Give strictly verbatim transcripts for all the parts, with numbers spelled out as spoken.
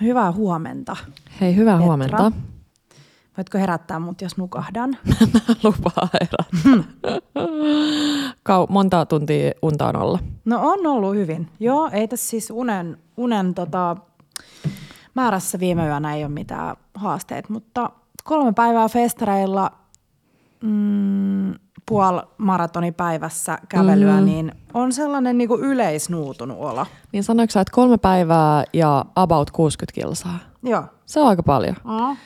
Hyvää huomenta. Hei, hyvää Petra. Huomenta. Voitko herättää mut, jos nukahdan? Mä lupaan herättää. Kau- monta tuntia unta on ollut. No on ollut hyvin. Joo, ei tässä siis unen, unen tota, määrässä viime yönä ei ole mitään haasteet, mutta kolme päivää festareilla, mm, puoli maratonipäivässä kävelyä, mm-hmm. niin on sellainen niinku yleisnuutunut olo. Niin sanoitko sä, että kolme päivää ja about kuusikymmentä kilsaa? Joo. Se on aika paljon. Aa.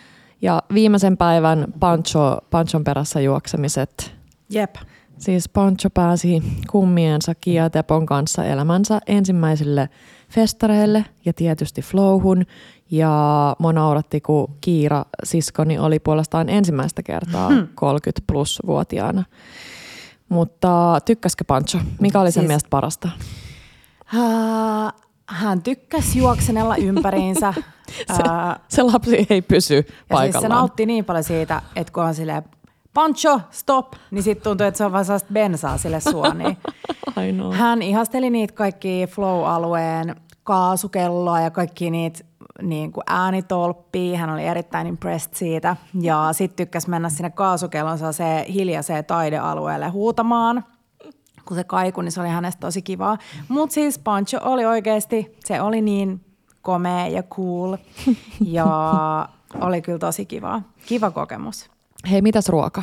Ja viimeisen päivän Pancho, Panchon perässä juoksemiset. Jep. Siis Pancho pääsi kummiensa Kiia-Tepon kanssa elämänsä ensimmäisille festareille ja tietysti Flowhun. Ja mua nauratti, kun Kiira, siskoni, oli puolestaan ensimmäistä kertaa hmm. kolmekymmentä plus vuotiaana. Mutta tykkäskö Pancho? Mikä oli sen siis, mielestä parasta? Ää, hän tykkäsi juoksenella ympäriinsä. se, se lapsi ei pysy paikallaan. Ja siis se nautti niin paljon siitä, että kun on silleen, Pancho, stop! Niin sitten tuntui, että se on vaan sellaista bensaa sille suoniin. Hän ihasteli niitä kaikki Flow-alueen kaasukelloa ja kaikki niitä niin kuin äänitolppia. Hän oli erittäin impressed siitä. Ja sitten tykkäsi mennä sinne kaasukellonsa se hiljaiseen taidealueelle huutamaan. Kun se kaikui, niin se oli hänestä tosi kivaa. Mutta siis Pancho oli oikeasti, se oli niin komea ja cool. Ja oli kyllä tosi kivaa. Kiva kokemus. Hei, mitäs ruoka?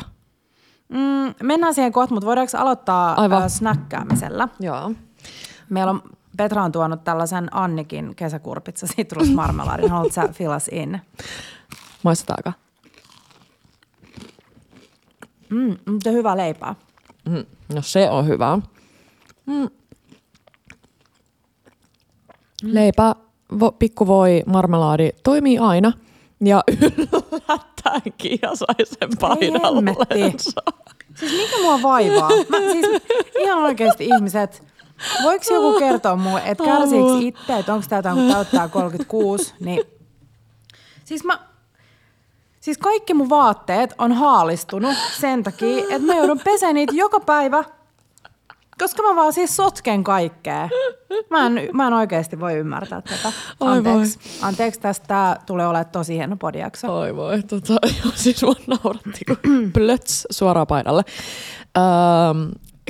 Mm, mennään siihen kohta, mutta voidaanko aloittaa Aivan. snäkkäämisellä? Joo. Meillä on, Petra on tuonut tällaisen Annikin kesäkurpitsa sitrusmarmeladin. Haluatko sä fill us in? Maistetaanko? Mm, mutta hyvää leipää. Mm, no se on hyvää. Mm. Leipä, vo, pikkuvoi, marmeladi toimii aina. Ja yllättäenkin ja sai sen painalleensa. Siis mikä mua vaivaa? Mä, siis ihan oikeasti ihmiset, voiko joku kertoa mulle, että kärsiikö itse, että onko tämä jotain, kun täyttää kolmekymmentäkuusi, niin siis mä, siis kaikki mun vaatteet on haalistunut sen takia, että mä joudun pesemään niitä joka päivä, koska mä vaan siis sotken kaikkea. Mä en, mä en oikeasti voi ymmärtää tätä. Anteeksi. Anteeksi, tästä tulee olemaan tosi hieno podiakso. Oi voi, tota, joo, siis mua nauratti, kun plöts suoraan painalle. Öö,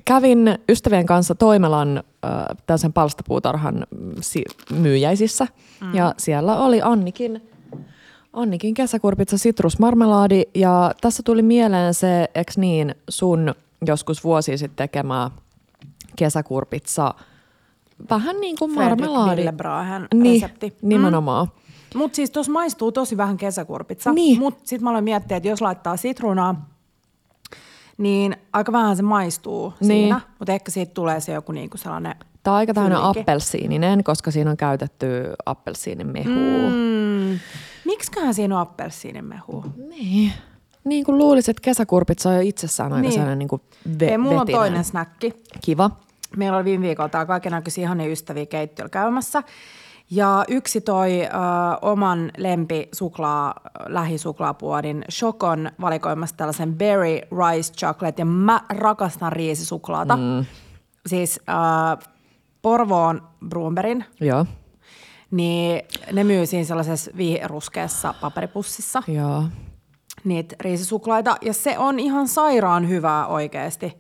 kävin ystävien kanssa Toimelan öö, tällaisen palstapuutarhan si- myyjäisissä. Mm. Ja siellä oli Annikin, Annikin kesäkurpitsa sitrusmarmelaadi. Ja tässä tuli mieleen se, eks niin, sun joskus vuosi sitten tekemää kesäkurpitsa, vähän niin kuin marmelaadi. Niin, resepti. Nimenomaan. Mm. Mutta siis tuossa maistuu tosi vähän kesäkurpitsa. Niin. Mutta sitten mä aloin miettiä, että jos laittaa sitruunaa, niin aika vähän se maistuu niin siinä. Mutta ehkä siitä tulee se joku niinku sellainen... Tämä on aika tämmöinen appelsiininen, koska siinä on käytetty appelsiinimehua. Mm. Miksiköhän siinä on appelsiinimehua? Niin. Niin kuin luulisin, että kesäkurpitsa on jo itsessään aika niin sellainen niinku ve- Ei, mulla on vetinen. Toinen snäkki. Kiva. Meillä oli viime viikolla täällä kaikennäköisiä ihania ystäviä keittiöllä käymässä. Ja yksi toi ö, oman lempisuklaa, lähisuklaapuodin Shokon valikoimassa tällaisen berry rice chocolate. Ja mä rakastan riisisuklaata. Mm. Siis ö, Porvoon Brunbergin. Joo. Niin ne myy siinä sellaisessa viiheruskeassa paperipussissa. Joo. Niitä riisisuklaita. Ja se on ihan sairaan hyvää oikeasti.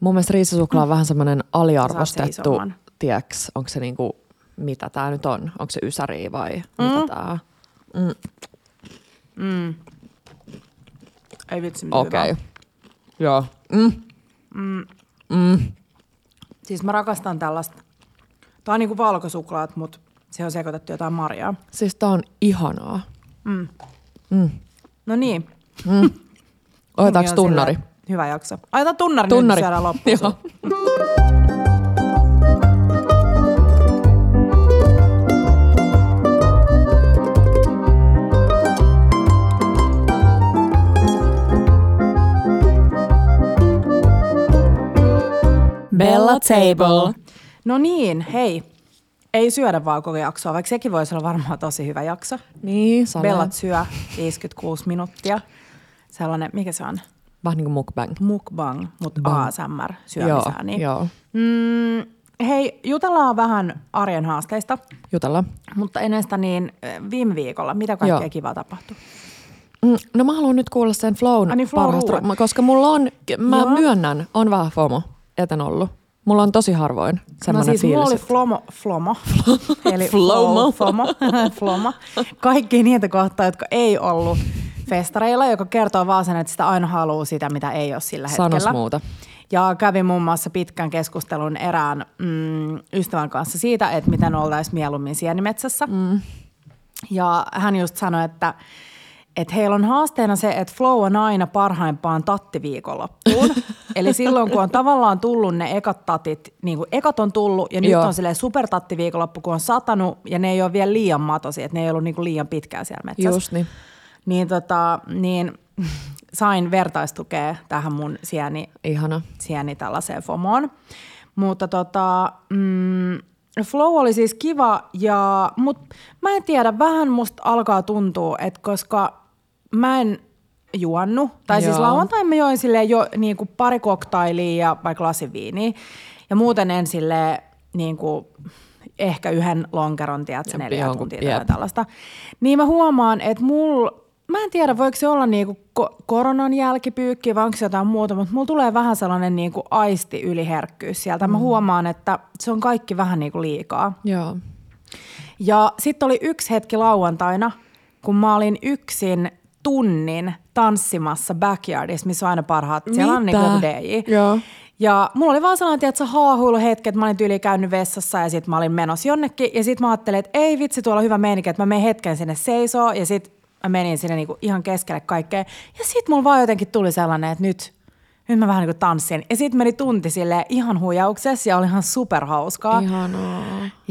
Mun mielestä riisisuklaa on mm. vähän semmoinen aliarvostettu, tieks, onko se niinku, mitä tää nyt on? Onko se ysäri vai mm. mitä tää? Mm. Mm. Ei vitsi, mitä Okei. Okay. Joo. Mm. Mm. Mm. Siis mä rakastan tällaista. Tää on niinku valkosuklaat, mut se on sekoitettu jotain marjaa. Siis tää on ihanaa. Mm. Mm. No niin. Mm. Otetaanko tunnari? Hyvä jakso. Aita tunnari, tunnari. Nyt saadaan loppuun. Bella Table. No niin, hei. Ei syödä vaan koko jaksoa, vaikka sekin voisi olla varmaan tosi hyvä jakso. Niin, sanon. Bellat syö viisikymmentäkuusi minuuttia. Sellainen, mikä se on? Vähän niin kuin mukbang. Mukbang, mutta A S M R syömisää. Niin. Mm, Hei, jutellaan vähän arjen haasteista. Jutellaan. Mutta ennestä niin viime viikolla, mitä kaikkea kivaa tapahtui? No mä haluan nyt kuulla sen flown ah, niin flow parhaasta, koska mulla on, mä Joo. myönnän, on vähän FOMO, eten ollut. Mulla on tosi harvoin semmoinen no siis fiilis. No siis mulla oli flomo, flomo, eli flomo, flomo, flomo. Kaikki niitä kohtaa, jotka ei ollut festareilla, joka kertoo vaan sen, että sitä aina haluaa sitä, mitä ei ole sillä hetkellä. Sanos muuta. Ja kävin muun muassa pitkän keskustelun erään mm, ystävän kanssa siitä, että miten oltaisiin mieluummin sienimetsässä. Mm. Ja hän just sanoi, että että heillä on haasteena se, että flow on aina parhaimpaan tattiviikonloppuun. Eli silloin, kun on tavallaan tullut ne ekat tatit, niin kuin ekat on tullut ja nyt Joo. on silleen supertattiviikonloppu, kun on satanut ja ne ei ole vielä liian matosia, että ne ei ollut niin kuin liian pitkään siellä metsässä. Just niin. Niin, tota, niin sain vertaistukea tähän mun sieni, Ihana. sieni tällaiseen FOMOon. Mutta tota... Mm, flow oli siis kiva, ja, mut mä en tiedä, vähän musta alkaa tuntua, että koska mä en juonnu, tai Joo. siis lauantain mä join silleen jo niinku pari koktailia ja vaikka lasin viiniä, ja muuten en silleen niinku ehkä yhden lonkeron, tiedätkö, neljä tuntia tai jep. tällaista. Niin mä huomaan, että mul, mä en tiedä, voiko se olla niinku ko- koronan jälkipyykki vai onko se jotain muuta, mutta mulla tulee vähän sellainen niinku aisti yliherkkyys sieltä. Mä huomaan, että se on kaikki vähän niinku liikaa. Joo. Ja sitten oli yksi hetki lauantaina, kun mä olin yksin tunnin tanssimassa backyardissa, missä on aina parhaat. Siellä Mitä? on niinku D J. Joo. Ja mulla oli vaan sellainen, että se haahuiluhetki, että mä olin tyyliin käynyt vessassa ja sit mä olin menossa jonnekin. Ja sit mä ajattelin, että ei vitsi, tuolla hyvä meininki, että mä menen hetken sinne seisoo ja sit mä menin sinne niinku ihan keskelle kaikkea. Ja sit mulla vaan jotenkin tuli sellainen, että nyt, nyt mä vähän niinku tanssin. Ja sit meni tunti silleen ihan huijauksessa ja oli ihan superhauskaa. Ihanaa.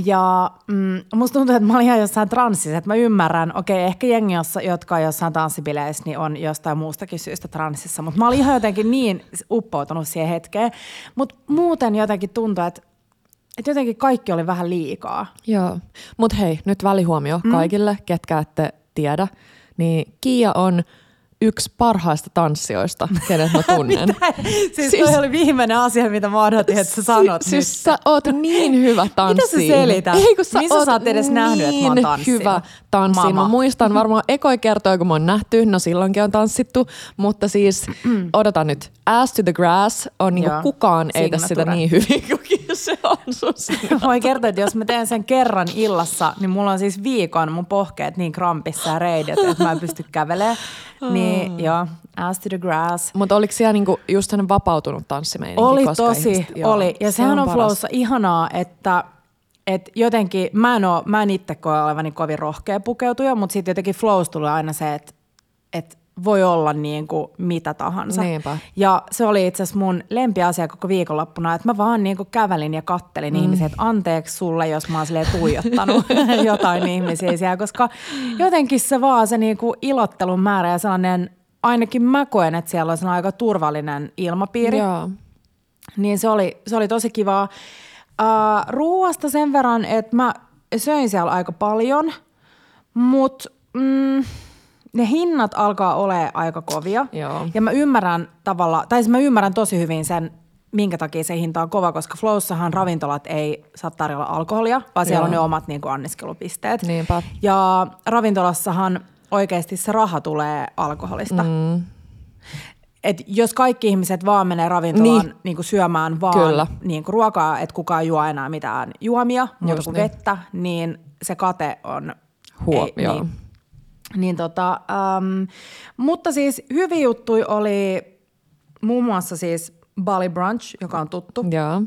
Ja mm, musta tuntuu, että mä olin ihan jossain transsissa. Että mä ymmärrän, okei, okay, ehkä jengi, jotka on jossain tanssibileissä, niin on jostain muustakin syystä transsissa. Mutta mä olin ihan jotenkin niin uppoutunut siihen hetkeen. Mutta muuten jotenkin tuntuu, että Että jotenkin kaikki oli vähän liikaa. Joo. Mut hei, nyt välihuomio mm. kaikille, ketkä ette tiedä. Niin Kiia on yksi parhaista tanssijoista, kenet mä tunnen. siis, siis toi oli viimeinen asia, mitä mä odotin, että sä sanot si- Siis nyt. Sä oot niin hyvä tanssija. Mitä sä selität? Ei, kun sä Missä oot sä oot edes nähnyt, niin että mä oon hyvä tanssia. Mä muistan varmaan ekoja kertoja, kun mä oon nähty. No silloinkin on tanssittu, mutta siis mm-hmm. odotan nyt. Ass to the grass on niinku kukaan ei tässä sitä niin hyvin kuin se on sun signatura. Voi kertoa, että jos mä teen sen kerran illassa, niin mulla on siis viikon mun pohkeet niin krampissa ja reidet, että mä en pysty kävelemään. Niin, joo, ass to the grass. Mutta oliko siellä niinku just sen vapautunut tanssimeininki? Oli tosi, ihmiset, joo, oli. Ja se sehän on, on flowssa ihanaa, että et jotenkin, mä en, oo, mä en itse koe olevani kovin rohkea pukeutuja, mutta sitten jotenkin flows tulee aina se, että et voi olla niinku mitä tahansa. Niinpä. Ja se oli itse asiassa mun lempiasia koko viikonloppuna, että mä vaan niinku kävelin ja kattelin mm. ihmisiä, että anteeksi sulle, jos mä oon silleen tuijottanut jotain ihmisiä siellä, koska jotenkin se vaan se niinku ilottelun määrä ja sellainen, ainakin mä koen, että siellä on sellainen aika turvallinen ilmapiiri. Joo. Niin se oli, se oli tosi kivaa. Uh, ruuasta sen verran, että mä söin siellä aika paljon, mutta mm, ne hinnat alkaa olemaan aika kovia. Joo. Ja mä ymmärrän tavallaan, tai siis mä ymmärrän tosi hyvin sen, minkä takia se hinta on kova, koska flowssahan ravintolat ei saa tarjolla alkoholia, vaan siellä Joo. on ne omat niin kuin anniskelupisteet. Niinpä. Ja ravintolassahan oikeasti se raha tulee alkoholista. Mm. Et jos kaikki ihmiset vaan menee ravintolaan niin. Niin kuin syömään vaan niin kuin ruokaa, että kukaan juo enää mitään juomia, muuta kuin niin. vettä, niin se kate on... Huo, ei, joo. Niin, niin tota, um, mutta siis hyviä juttuja oli muun muassa siis Bali Brunch, joka on tuttu. Joo.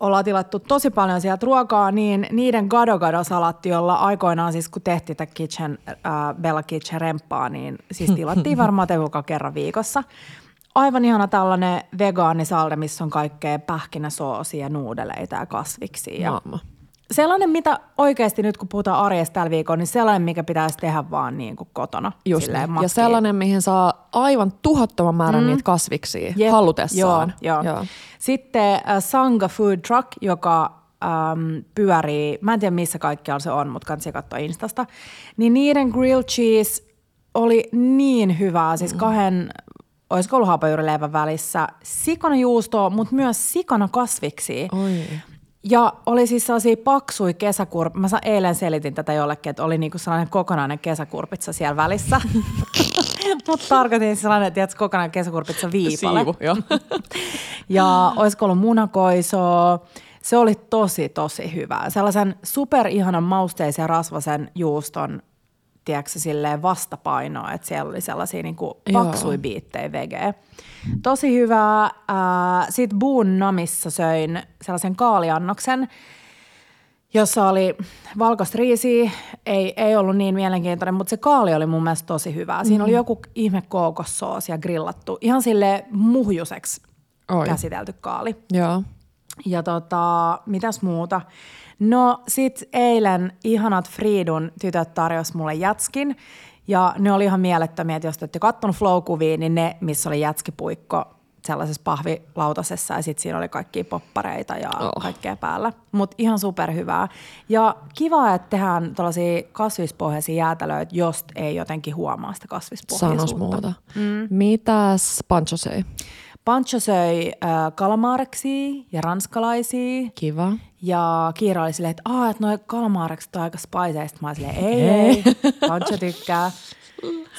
Ollaan tilattu tosi paljon sieltä ruokaa, niin niiden gado gado salatti, jolla aikoinaan siis kun tehtiin tätä kitchen, äh, Bella Kitchen remppaa, niin siis tilattiin varmaan tevukaan kerran viikossa. Aivan ihana tällainen vegaanisalde, missä on kaikkea pähkinäsoosia, nuudeleita ja kasviksia. Ja sellainen, mitä oikeasti nyt kun puhutaan arjesta tällä viikolla, niin sellainen, mikä pitäisi tehdä vaan niin kuin kotona. Just silleen, ja sellainen, mihin saa aivan tuhottoman määrän mm. niitä kasviksia yep. halutessaan. Joo, joo. Joo. Sitten äh, Sanga Food Truck, joka ähm, pyörii, mä en tiedä missä kaikkialla se on, mutta kannattaa katsoa Instasta. Niin niiden grilled cheese oli niin hyvää, siis kahden... Olisiko ollut haapajuurileivän välissä sikanajuustoa, mutta myös sikanakasviksia. Oi. Ja oli siis sellaisia paksuja kesäkurpitsa. Mä eilen selitin tätä jollekin, että oli niinku sellainen kokonainen kesäkurpitsa siellä välissä. Mutta tarkoitin sellainen, tiedätkö, kokonainen kesäkurpitsa viipale. Siivu, joo. Ja olisiko ollut munakoisoa. Se oli tosi, tosi hyvää. Sellaisen superihanan mausteisen rasvasen juuston, tiedätkö, silleen vastapainoa. Että siellä oli sellaisia niinku paksui biittejä vegeä. Tosi hyvää. Sitten Bunamissa söin sellaisen kaaliannoksen, jossa oli valkoista riisiä. Ei, ei ollut niin mielenkiintoinen, mutta se kaali oli mun mielestä tosi hyvää. Siinä mm-hmm. oli joku ihme kookossoosi ja grillattu. Ihan silleen muhjuseksi Oi. käsitelty kaali. Joo. Ja tota, mitäs muuta? No sit eilen ihanat Fridun tytöt tarjosi mulle jätskin. Ja ne oli ihan mielettömiä, että jos te olette kattonut Flow-kuvia, niin ne, missä oli jätskipuikko sellaisessa pahvilautasessa ja sitten siinä oli kaikkia poppareita ja oh. kaikkea päällä. Mutta ihan superhyvää. Ja kiva, että tehdään tällaisia kasvispohjaisia jäätelöitä, jos ei jotenkin huomaa sitä kasvispohjaisuutta. Sanos muuta. Mm. Mitäs Pancho söi? Pancho söi äh, kalamaareksia ja ranskalaisia. Kiva. Ja Kiira oli silleen, että aah, että noi kalamaarekset on aika spaiseista. Mä olin silleen, ei, ei, Pancho tykkää.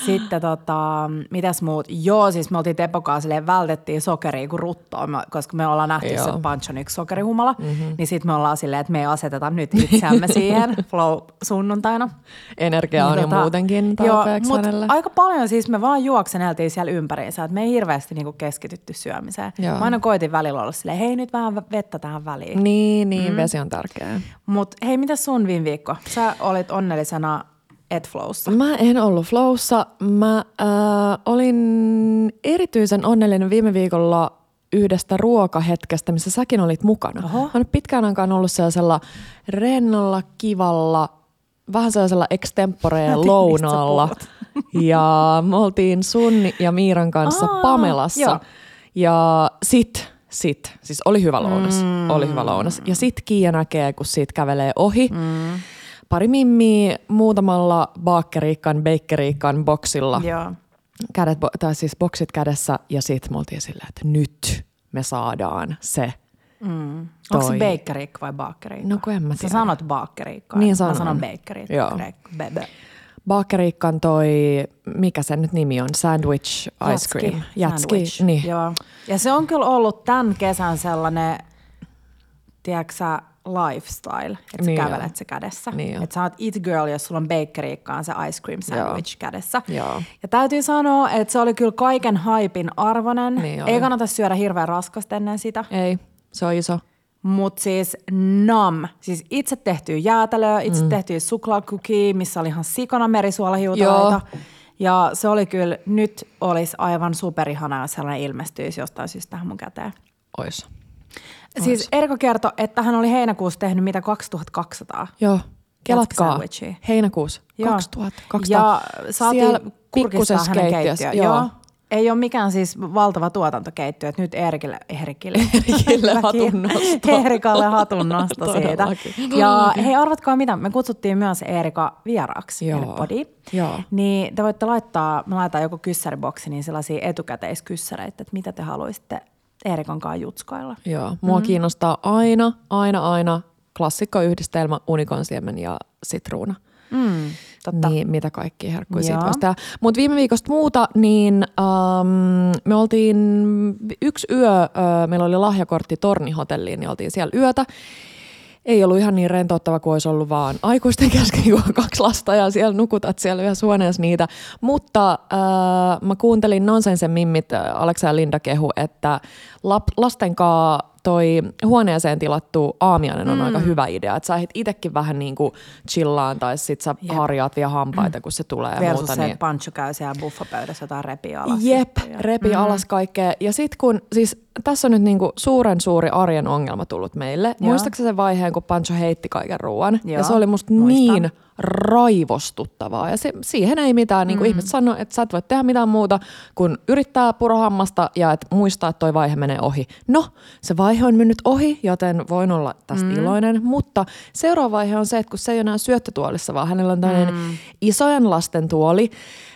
Sitten tota, mitäs muut? Joo, siis me oltiin Tepokaa silleen, vältettiin sokeria kuin ruttoa, koska me ollaan nähty se Panchon yksi sokerihumala. Mm-hmm. Niin sit me ollaan silleen, että me ei aseteta nyt itseämme siihen Flow sunnuntaina. Energiaa niin on tota, jo muutenkin tarpeeksi joo, hänellä. Aika paljon siis me vaan juokseneltiin siellä ympäriinsä, että me ei hirveästi niinku keskitytty syömiseen. Joo. Mä aina koitin välillä olla silleen, hei nyt vähän vettä tähän väliin. Niin, niin mm. vesi on tärkeää. Mut hei, mitä sun viime viikko? Sä olit onnellisena... Et Flowssa. Mä en ollut Flowssa. Mä äh, olin erityisen onnellinen viime viikolla yhdestä ruokahetkestä, missä säkin olit mukana. Oho. Mä olen pitkään aikaan ollut sellaisella rennolla, kivalla, vähän sellaisella extemporeen lounalla. Ja me oltiin sun ja Miiran kanssa Aa, Pamelassa. Jo. Ja sit, sit, siis oli hyvä lounas. Mm. Oli hyvä lounas. Ja sit Kiia näkee, kun siitä kävelee ohi. Mm. Pari mimmiä muutamalla baakkeriikkaan, beikkeriikkaan boksilla. Joo. Kädet, tai siis boksit kädessä ja sit me oltiin sillä, että nyt me saadaan se. Mm. Onko se beikkeriikka vai baakkeriikka? No kun en mä tiedä. Sä sanot baakkeriikkaan. Niin sanon. Mä sanon beikkeriikkaan. Joo. Baakkeriikkaan toi, mikä sen nyt nimi on, sandwich Jätski. Ice cream. Jätski. Jätski. Niin. Joo. Ja se on kyllä ollut tämän kesän sellainen, tiedätkö sä, lifestyle, että niin sä kävelet jo. Se kädessä. Niin että sä oot it girl, jos sulla on bakeriikkaan se ice cream sandwich Joo. kädessä. Joo. Ja täytyy sanoa, että se oli kyllä kaiken haipin arvoinen. Niin ei kannata syödä hirveän raskasta ennen sitä. Ei, se on iso. Mut siis nam, siis itse tehtyä jäätelöä, itse mm. tehtyä suklaakukia, missä oli ihan sikana merisuolahiutaleita. Ja se oli kyllä, nyt olisi aivan superihana, jos sellainen ilmestyisi jostain syystä tähän mun käteen. Ois. Siis Ois. Erko kertoi, että hän oli heinäkuussa tehnyt mitä kaksituhattakaksisataa. Joo, kelatkaa. Heinäkuussa kaksituhattakaksisataa. Ja saatiin kurkistaa hänen keittiössä. Joo. Joo. Ei ole mikään siis valtava tuotantokeittiö, että nyt Erikille, Erikille, Erikille hatunnosto. Eerikalle hatunnosto siitä. Ja hei, arvatkaa mitä, me kutsuttiin myös Eerika vieraaksi meille podiin. Niin te voitte laittaa, me laitetaan joku kyssäriboksi, niin sellaisia etukäteiskyssäreitä, että mitä te haluaisitte Eerikan kanssa jutskailla. Joo, mua mm. kiinnostaa aina, aina, aina klassikkoyhdistelmä, unikonsiemen ja sitruuna. Mm, totta. Niin mitä kaikkia herkkuja siitä voisi tehdä. Mutta viime viikosta muuta, niin ähm, me oltiin yksi yö, äh, meillä oli lahjakortti Tornihotelliin, niin oltiin siellä yötä. Ei ollut ihan niin rentouttava kuin olisi ollut vaan aikuisten kesken, kun on kaksi lasta ja siellä nukutat siellä yhdessä huoneessa niitä. Mutta äh, mä kuuntelin Nonsense Mimmit, Aleksa ja Linda Kehu, että lap, lasten kanssa toi huoneeseen tilattu aamiainen on mm. aika hyvä idea. Että sä ehdit itsekin vähän niin kuin chillaan tai sit sä Jep. harjaat vielä hampaita, kun se tulee. Versus muuta, se, niin... että Pancho käy siellä buffapöydässä jotain repiä alas. Jep, repiä mm-hmm. alas kaikkea. Ja sit kun, siis tässä on nyt niin kuin suuren suuri arjen ongelma tullut meille. Muistaaksä sen vaiheen, kun Pancho heitti kaiken ruoan? Joo. Ja se oli musta Muistan. niin raivostuttavaa. Ja se, siihen ei mitään, niin kuin mm-hmm. ihmiset sanoo, että sä et voi tehdä mitään muuta, kun yrittää purohammasta ja et muistaa, että toi vaihe menee ohi. No, se vaihe on mennyt ohi, joten voin olla tästä mm-hmm. iloinen. Mutta seuraava vaihe on se, että kun se ei ole enää syöttötuolissa, vaan hänellä on tämmöinen mm-hmm. isojen lasten tuoli,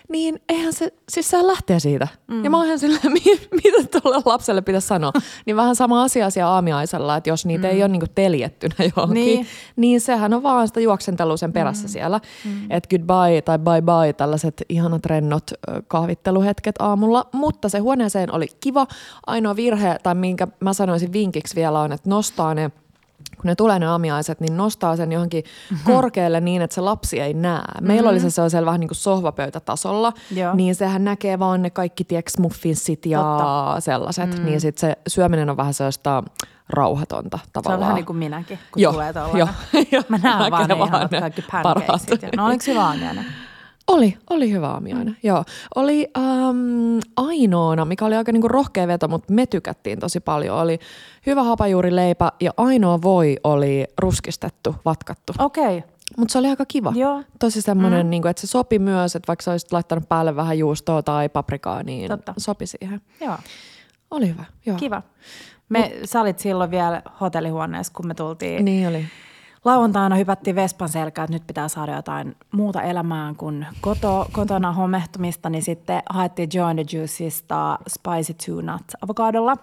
niin eihän se, siis sehän lähtee siitä. Mm. Ja mä oonhan silleen, mitä tuolle lapselle pitäisi sanoa. Niin vähän sama asia siellä aamiaisella, että jos niitä mm. ei ole niinku teljettynä johonkin, niin. niin sehän on vaan sitä juoksentelua sen perässä mm. siellä. Mm. Että goodbye tai bye bye, tällaiset ihanat rennot kahvitteluhetket aamulla. Mutta se huoneeseen oli kiva. Ainoa virhe, tai minkä mä sanoisin vinkiksi vielä on, että nostaa ne, kun ne tulee ne aamiaiset, niin nostaa sen johonkin mm-hmm. korkealle niin, että se lapsi ei näe. Meillä mm-hmm. oli se sellaisella vähän niin kuin sohvapöytätasolla, joo. niin sehän näkee vaan ne kaikki, tiedätkö, muffinsit ja totta. Sellaiset. Mm-hmm. Niin sitten se syöminen on vähän sellaista rauhatonta tavallaan. Se on vähän niin kuin minäkin, kun joo, tulee tuollainen. Mä näen vaan ne ihanat kaikki pancakesit. No oliko se aamiainen? Oli, oli hyvä aamiainen, mm. joo. Oli äm, ainoana, mikä oli aika niinku rohkea veto, mutta me tykättiin tosi paljon. Oli hyvä hapajuurileipä ja ainoa voi oli ruskistettu, vatkattu. Okei. Okay. Mutta se oli aika kiva. Joo. Tosi semmoinen, mm. niinku, että se sopi myös, että vaikka sä olisit laittanut päälle vähän juustoa tai paprikaa, niin totta. Sopi siihen. Joo. Oli hyvä, joo. Kiva. Me, Mut, sä olit silloin vielä hotellihuoneessa, kun me tultiin. Niin oli. Lauantaina hypättiin vespan selkää, että nyt pitää saada jotain muuta elämään kuin koto, kotona homehtumista, niin sitten haettiin Joe and the Juiceista Spicy Two Nuts avokadolla.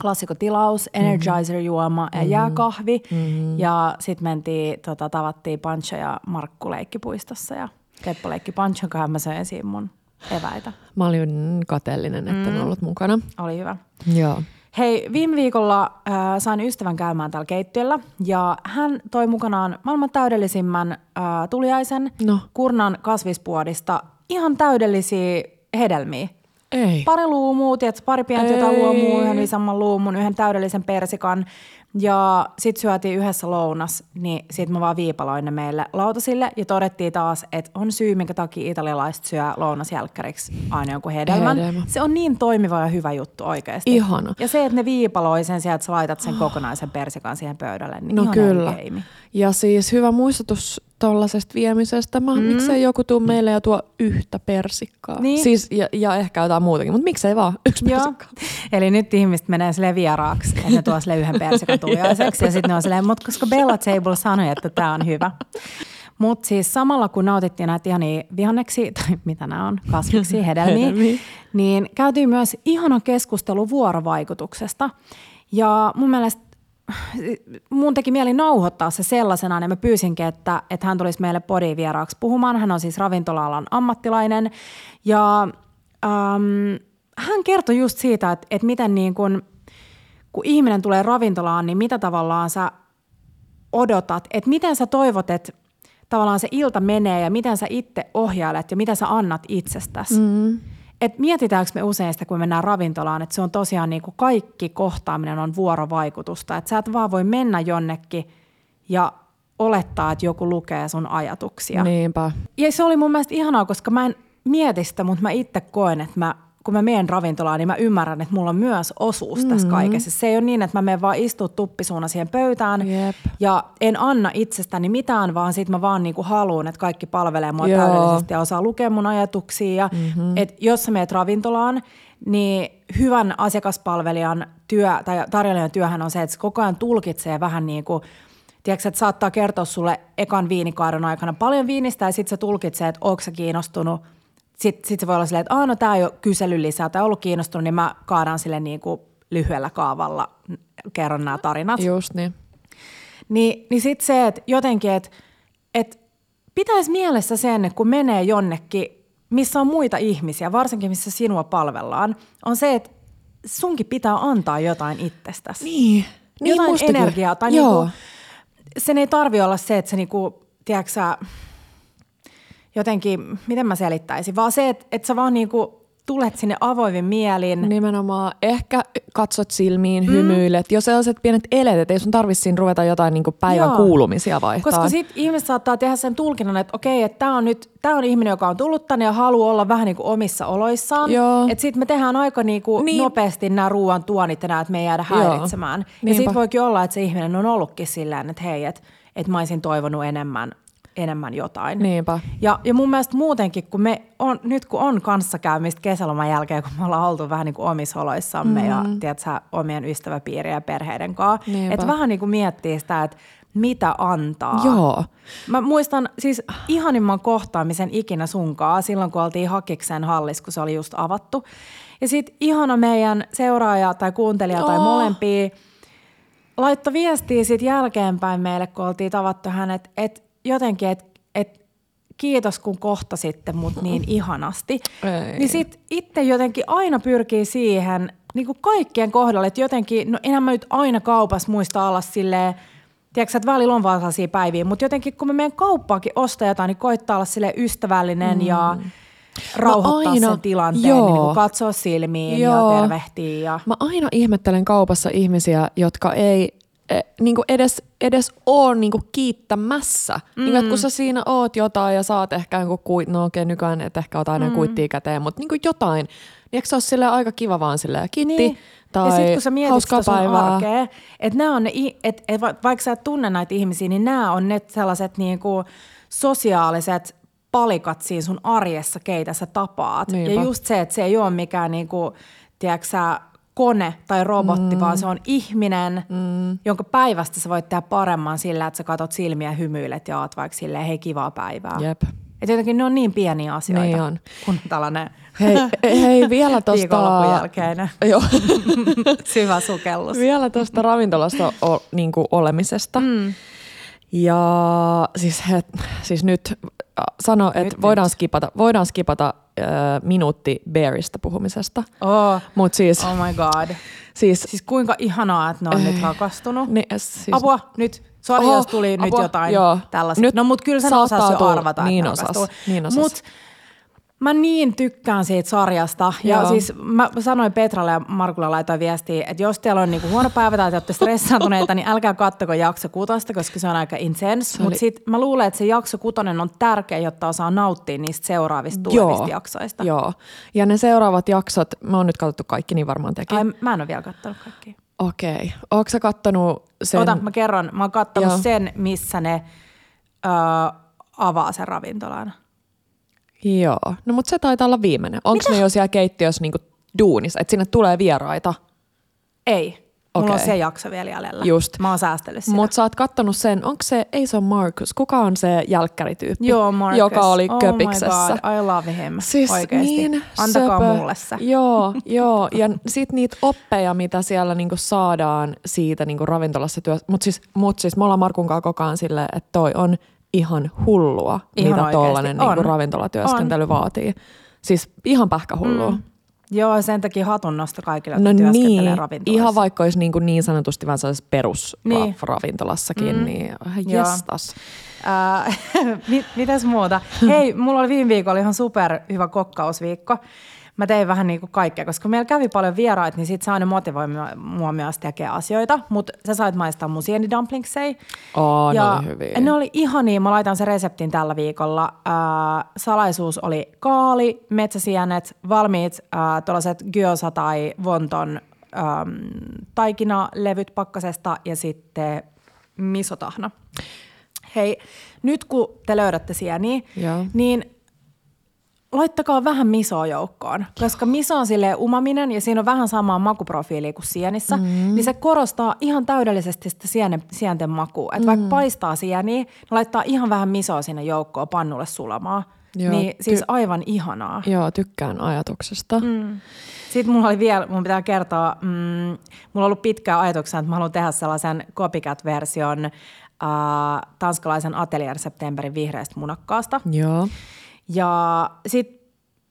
Klassikkotilaus, energizer-juoma ja mm-hmm. jääkahvi. Mm-hmm. Ja sitten mentiin, tota, tavattiin Pancho ja Markku leikkipuistossa ja Teppo leikki Panchon, kohan mä söin esiin mun eväitä. Mä olin kateellinen, että mm. en ollut mukana. Oli hyvä. Joo. Hei, viime viikolla äh, sain ystävän käymään täällä keittiöllä ja hän toi mukanaan maailman täydellisimmän äh, tuliaisen no. Kurnan kasvispuodista ihan täydellisiä hedelmiä. Ei. Pari luumua, tiedätkö, pari pientä jotain luomua, yhden isomman luumun, yhden täydellisen persikan ja sit syötiin yhdessä lounas, niin sit mä vaan viipaloin ne meille lautasille ja todettiin taas, että on syy, minkä takia italialaiset syö lounasjälkkäriksi aina jonkun hedelmän. Hedelmä. Se on niin toimiva ja hyvä juttu oikeasti. Ihana. Ja se, että ne viipaloi sen sieltä, että sä laitat sen kokonaisen persikan siihen pöydälle, niin no kyllä. Keimi. Ja siis hyvä muistutus tuollaisesta viemisestä. Mä, mm. miksei joku tuu meille ja tuo yhtä persikkaa? Niin. Siis, ja, ja ehkä jotain muutakin, mutta miksei vaan yksi persikkaa? Eli nyt ihmiset menee silleen vieraaksi, että ne tuo silleen yhden persikan tuliaiseksi. Ja sitten ne on silleen, mutta koska Bella Table sanoi, että tämä on hyvä. Mutta siis samalla kun nautittiin näitä ihania vihanneksia, tai mitä nämä on, kasviksia, hedelmiä, niin käytiin myös ihana keskustelu vuorovaikutuksesta. Ja mun mielestä mun teki mieli nauhoittaa se sellaisena, niin mä pyysinkin, että, että hän tulisi meille podiin vieraaksi puhumaan. Hän on siis ravintola-alan ammattilainen ja äm, hän kertoi just siitä, että, että miten niin kun, kun ihminen tulee ravintolaan, niin mitä tavallaan sä odotat, että miten sä toivot, että tavallaan se ilta menee ja miten sä itse ohjailet ja mitä sä annat itsestäsi. Mm. Et mietitäänkö me usein sitä, kun mennään ravintolaan, että se on tosiaan niin kuin kaikki kohtaaminen on vuorovaikutusta. Että sä et vaan voi mennä jonnekin ja olettaa, että joku lukee sun ajatuksia. Niinpä. Ja se oli mun mielestä ihanaa, koska mä en mieti sitä, mutta mä itse koen, että mä, kun mä menen ravintolaan, niin mä ymmärrän, että mulla on myös osuus mm-hmm. tässä kaikessa. Se ei ole niin, että mä menen vaan istua tuppisuuna siihen pöytään yep. ja en anna itsestäni mitään, vaan sit mä vaan niinku haluun, että kaikki palvelee mua joo. täydellisesti ja osaa lukea mun ajatuksia. Mm-hmm. Et jos sä menet ravintolaan, niin hyvän asiakaspalvelijan työ tai tarjoilijan työhän on se, että se koko ajan tulkitsee vähän niin kuin, tiedätkö, että saattaa kertoa sulle ekan viinikaadon aikana paljon viinistä ja sit se tulkitsee, että ootko sä kiinnostunut. Sitten sit se voi olla silleen, että no tämä ei ole kysely lisää tai ollut kiinnostunut, niin mä kaadan sille niinku lyhyellä kaavalla, kerron nämä tarinat. Just niin. Ni, niin sitten se, että jotenkin, että et pitäisi mielessä sen, kun menee jonnekin, missä on muita ihmisiä, varsinkin missä sinua palvellaan, on se, että sunkin pitää antaa jotain itsestäsi. Niin. Jotain niin energiaa. Tai niinku, sen ei tarvitse olla se, että se niinku, tiedätkö sä, jotenkin, miten mä selittäisin, vaan se, että, että sä vaan niinku tulet sinne avoimin mielin. Nimenomaan. Ehkä katsot silmiin, mm. hymyilet. Jo sellaiset pienet eleet, ettei sun tarvitse siinä ruveta jotain niinku päivän joo. kuulumisia vaihtaa. Koska sit ihmiset saattaa tehdä sen tulkinnan, että okei, että tää on nyt, tää on ihminen, joka on tullut tänne ja haluaa olla vähän niinku omissa oloissaan. Joo. Et sit me tehdään aika niinku niin. nopeasti nää ruoan tuonit ja nää, että me ei jäädä häiritsemään. Joo. Ja niinpä. Sit voikin olla, että se ihminen on ollutkin silleen, että hei, että, että mä olisin toivonut enemmän. enemmän jotain. Niinpä. Ja, ja mun mielestä muutenkin, kun me on, nyt kun on kanssakäymistä kesäloman jälkeen, kun me ollaan oltu vähän niin kuin omissa oloissamme mm. ja tiedätkö, omien ystäväpiirien ja perheiden kanssa, että vähän niin kuin miettii sitä, että mitä antaa. Joo. Mä muistan siis ihanimman kohtaamisen ikinä sunkaa silloin, kun oltiin Hakiksen hallis, kun se oli just avattu. Ja sit ihana meidän seuraaja tai kuuntelija oh. tai molempia laittoi viestiä sit jälkeenpäin meille, kun oltiin tavattu hänet, että jotenkin, että et, kiitos kun kohtasitte mut niin ihanasti. Ei. Niin sit itse jotenkin aina pyrkii siihen niin kuin kaikkien kohdalla, että jotenkin, no enhän mä nyt aina kaupassa muista olla silleen, tiedätkö, että välillä on vaan sellaisia päiviä, mutta jotenkin kun mä menen kauppaakin ostaa jotain, niin koittaa olla silleen ystävällinen mm. ja rauhoittaa aina sen tilanteen, niin, niin katsoa silmiin joo. ja tervehtiä. Ja mä aina ihmettelen kaupassa ihmisiä, jotka ei eh, niin kuin edes, edes ole niin kuin kiittämässä. Mm. Niin, että kun sä siinä oot jotain ja saat ehkä joku kuitti, no okei okay, nykyään et ehkä ota aina mm. kuittia käteen, mutta niin kuin jotain. Niin eikö se ole silleen aika kiva vaan silleen kiitti? Niin. Tai ja sitten kun sä mietit sitä sun arkea, että nämä on ne, et, et vaikka sä et tunne näitä ihmisiä, niin nämä on ne sellaiset niinku sosiaaliset palikat siinä sun arjessa, keitä sä tapaat. Niinpä. Ja just se, että se ei ole mikään niinku, tiedätkö sä, kone tai robotti, mm. vaan se on ihminen, mm. jonka päivästä sä voit tehdä paremman sillä, että sä katot silmiä, hymyilet ja oot vaikka silleen, hei kivaa päivää. Jep. Että jotenkin ne on niin pieniä asioita, niin on. Kun tällainen hei, hei, vielä tosta viikonlopun jälkeinen syvä sukellus. Vielä tuosta ravintolasta o, niin kuin olemisesta. Mm. Ja siis, he, siis nyt sano, että voidaan nyt. skipata, voidaan skipata äh, minuutti Bearista puhumisesta. Oh. Mut siis, oh my god. Siis, siis kuinka ihanaa, että ne on äh, nyt rakastunut. Ne, siis, apua, nyt. Sori, jos tuli apua, nyt jotain joo. tällaista. Nyt no, mutta kyllä sen osasi jo arvata. Niin osasi. Niin osas. Mutta mä niin tykkään siitä sarjasta. Ja joo. siis mä sanoin Petralle ja Markulle, laitoin viestiä, että jos teillä on niinku huono päivä tai te olette stressaantuneita, niin älkää kattoko jakso kutosta, koska se on aika intense. Mutta sit mä luulen, että se jakso kutonen on tärkeä, jotta osaa nauttia niistä seuraavista tulevista joo. jaksoista. Joo, ja ne seuraavat jaksot, mä oon nyt katsottu kaikki, niin varmaan tekin. Ai, mä en ole vielä kattonut kaikki. Okei. Ootko sä kattonut sen? Ota, mä kerron. Mä oon kattonut joo. sen, missä ne ö, avaa sen ravintolan. Joo. No mut se taitaa olla viimeinen. Onko ne jo siellä keittiössä niinku duunissa, että sinne tulee vieraita? Ei. Okei. Mulla on se jakso vielä jäljellä. Just. Mä oon säästellyt sitä. Mut sä oot kattonut sen, onko se, ei se on Markus. Kuka on se jälkkärityyppi? Joo, Markus. Joka oli oh köpiksessä. Oh my god, I love him. Siis oikeesti. Niin antakaa söpö. Mulle se. Joo, joo. Ja sit niitä oppeja, mitä siellä niinku saadaan siitä niinku ravintolassa työssä. Mut siis, mut siis me ollaan Markun kanssa koko ajan silleen, että toi on ihan hullua, ihan mitä oikeasti. Tollanen niinku ravintolatyöskentely on. Vaatii. Siis ihan pähkähullua. Mm. Joo, sen takia hatunnosto kaikille, jotka no työskentelee niin, ravintolassa. Ihan vaikka olisi niin, niin sanotusti vähän sellaisessa perusravintolassakin, niin, niin jestas. Äh, mit, mitäs muuta? Hei, mulla oli viime viikolla ihan superhyvä kokkausviikko. Mä tein vähän niin kuin kaikkea, koska meillä kävi paljon vieraita, niin sit se aina motivoi mua myös tekemään asioita. Mutta sä sait maistaa mun sienidumplingsei. Oh, ja ne oli hyviä. Ne oli ihania. Mä laitan sen reseptin tällä viikolla. Äh, salaisuus oli kaali, metsäsienet, valmiit äh, tuollaiset gyoza tai wonton ähm, taikinalevyt pakkasesta ja sitten misotahna. Hei, nyt kun te löydätte sieniä, yeah. niin laittakaa vähän misoa joukkoon, koska miso on silleen umaminen ja siinä on vähän samaa makuprofiiliä kuin sienissä, mm. niin se korostaa ihan täydellisesti sitä sienen, sienten makua. Että mm. vaikka paistaa sieniä, laittaa ihan vähän misoa sinne joukkoon pannulle sulamaan. Joo, niin siis ty- aivan ihanaa. Joo, tykkään ajatuksesta. Mm. Sitten mulla oli vielä, mun pitää kertoa, mm, mulla on ollut pitkää ajatuksena, että mä haluan tehdä sellaisen copycat-version äh, tanskalaisen Atelier Septemberin vihreästä munakkaasta. Joo. Ja sit,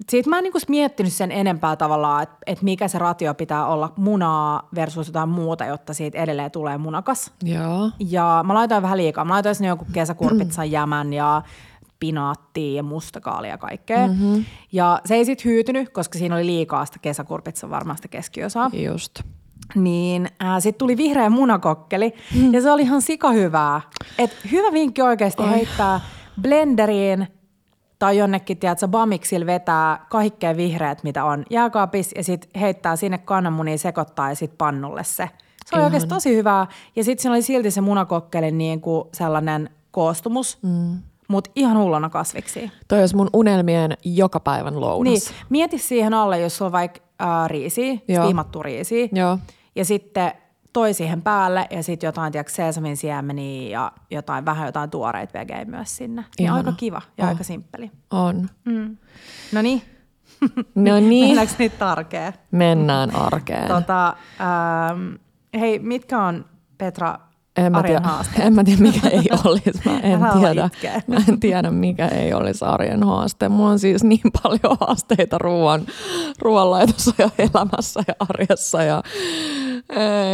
sit mä en niinku miettinyt sen enempää tavallaan, että et mikä se ratio pitää olla munaa versus jotain muuta, jotta siitä edelleen tulee munakas. Joo. Ja mä laitoin vähän liikaa. Mä laitoin sinne joku kesäkurpitsan jämän ja pinaattia ja mustakaalia ja kaikkea. Mm-hmm. Ja se ei sit hyytynyt, koska siinä oli liikaa sitä kesäkurpitsan varmasta keskiosaa. Just. Niin äh, sit tuli vihreä munakokkeli mm. ja se oli ihan sikahyvää. Et hyvä vinkki oikeasti heittää blenderiin tai jonnekin, tiedätkö, bamiksilla vetää kaikkea vihreät, mitä on jääkaapissa, ja sitten heittää sinne kananmunia, sekoittaa ja sitten pannulle se. Se oli oikeasti tosi hyvää. Ja sitten siinä oli silti se munakokkeli niin kuin sellainen koostumus, mm. mutta ihan hullona kasviksi. Toi olisi mun unelmien joka päivän lounas. Niin, mieti siihen alle, jos sulla on vaikka äh, riisiä, stiimattu riisiä, ja sitten toi siihen päälle ja sitten jotain, tiedätkö, seesamin siemeniä ja jotain, vähän jotain tuoreita vegejä myös sinne. Niin aika kiva ja on. Aika simppeli. On. Mm. No niin. No niin. Mennäänkö nyt arkeen? Mennään arkeen. Tota, ähm, hei, mitkä on, Petra, en arjen haaste? En mä tiedä, mikä ei olisi. Mä en tiedä. Mä en tiedä, mikä ei olisi arjen haaste. Mulla on siis niin paljon haasteita ruoan, ruoanlaitossa ja elämässä ja arjessa ja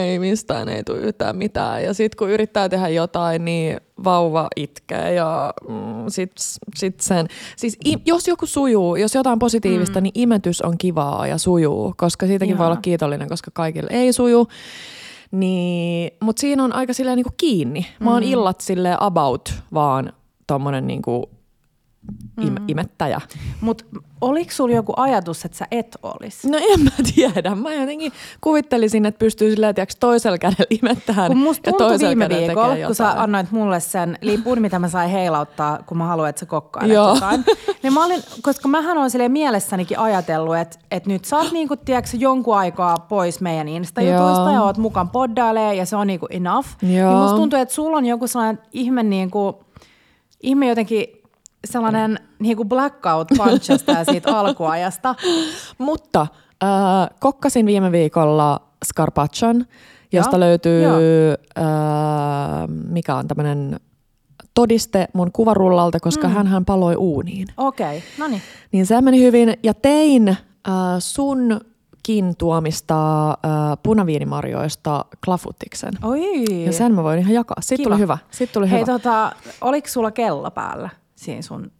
ei, mistään ei tule yhtään mitään. Ja sit kun yrittää tehdä jotain, niin vauva itkee ja mm, sit, sit sen. Siis i, jos joku sujuu, jos jotain positiivista, mm. niin imetys on kivaa ja sujuu, koska siitäkin Ihan. voi olla kiitollinen, koska kaikille ei suju. Niin, mut siinä on aika silleen niinku kiinni. Mä oon mm. illat silleen about vaan tommonen niinku im- mm. imettäjä. Mut oliko sulla joku ajatus, että sä et olis? No en mä tiedä. Mä jotenkin kuvittelisin, että pystyy silleen tiiäks, toisella kädellä imettämään ja toisella kädellä viikolla, tekee jotain. Kun sä annoit mulle sen lipun, mitä mä sain heilauttaa, kun mä haluan, että sä kokkailet jotain. Niin mä olin, koska mähän olen silleen mielessänikin ajatellut, että, että nyt sä oot niinku, tiiäks, jonkun aikaa pois meidän Insta-jutuista ja oot mukaan poddailee ja se on niinku enough. Joo. Niin musta tuntuu, että sulla on joku sellainen ihme niinku, ihme jotenkin sellainen niin kuin blackout Panchosta ja siitä alkuajasta. Mutta äh, kokkasin viime viikolla scarpaccion, josta ja, löytyy, äh, mikä on tämmöinen todiste mun kuvarullalta, koska mm. hänhän paloi uuniin. Okei, okay. No niin. Niin se meni hyvin ja tein äh, sun tuomista äh, punaviinimarjoista klafutiksen. Oi. Ja sen mä voin ihan jakaa. Sitten Kiva. tuli hyvä. Sitten tuli Hei, hyvä. Tota, oliko sulla kello päällä? Siinä sun...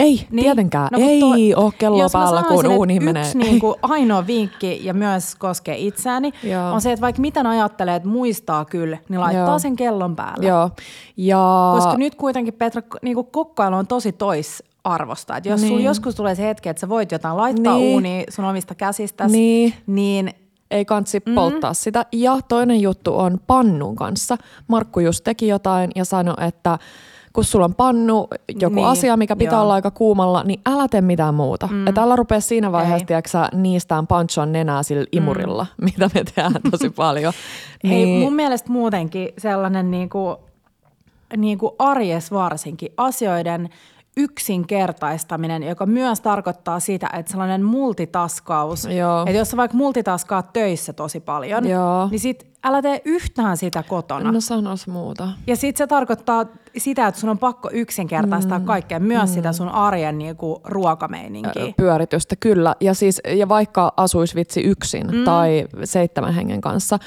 Ei, niin. tietenkään. No, ei tuo, ole kelloa päällä, kun uuniin menee. Jos mä sanoisin, että yksi niin ainoa vinkki ja myös koskee itseäni Joo. on se, että vaikka miten ajattelee, että muistaa kyllä, niin laittaa Joo. sen kellon päällä. Joo. Ja... Koska nyt kuitenkin, Petra, niin kokkailu on tosi toisarvosta. Että jos niin. sulla joskus tulee se hetki, että sä voit jotain laittaa niin. uuniin sun omista käsistäsi, niin... niin ei kansi polttaa mm. sitä. Ja toinen juttu on pannun kanssa. Markku just teki jotain ja sanoi, että kun sulla on pannu, joku niin, asia, mikä pitää joo. olla aika kuumalla, niin älä tee mitään muuta. Mm. Että älä rupea siinä vaiheessa, tiiäksä, niistään Panchon nenää sillä imurilla, mm. mitä me tehdään tosi paljon. Niin. Hei, mun mielestä muutenkin sellainen niinku, niinku arjes varsinkin asioiden yksinkertaistaminen, joka myös tarkoittaa sitä, että sellainen multitaskaus, joo. että jos sä vaikka multitaskaat töissä tosi paljon, joo. niin sit älä tee yhtään sitä kotona. No sanos muuta. Ja sit se tarkoittaa sitä, että sun on pakko yksinkertaistaa mm. kaikkea, myös mm. sitä sun arjen niinku ruokameininkiä. Pyöritystä, kyllä. Ja, siis, ja vaikka asuisi vitsi yksin mm. tai seitsemän hengen kanssa,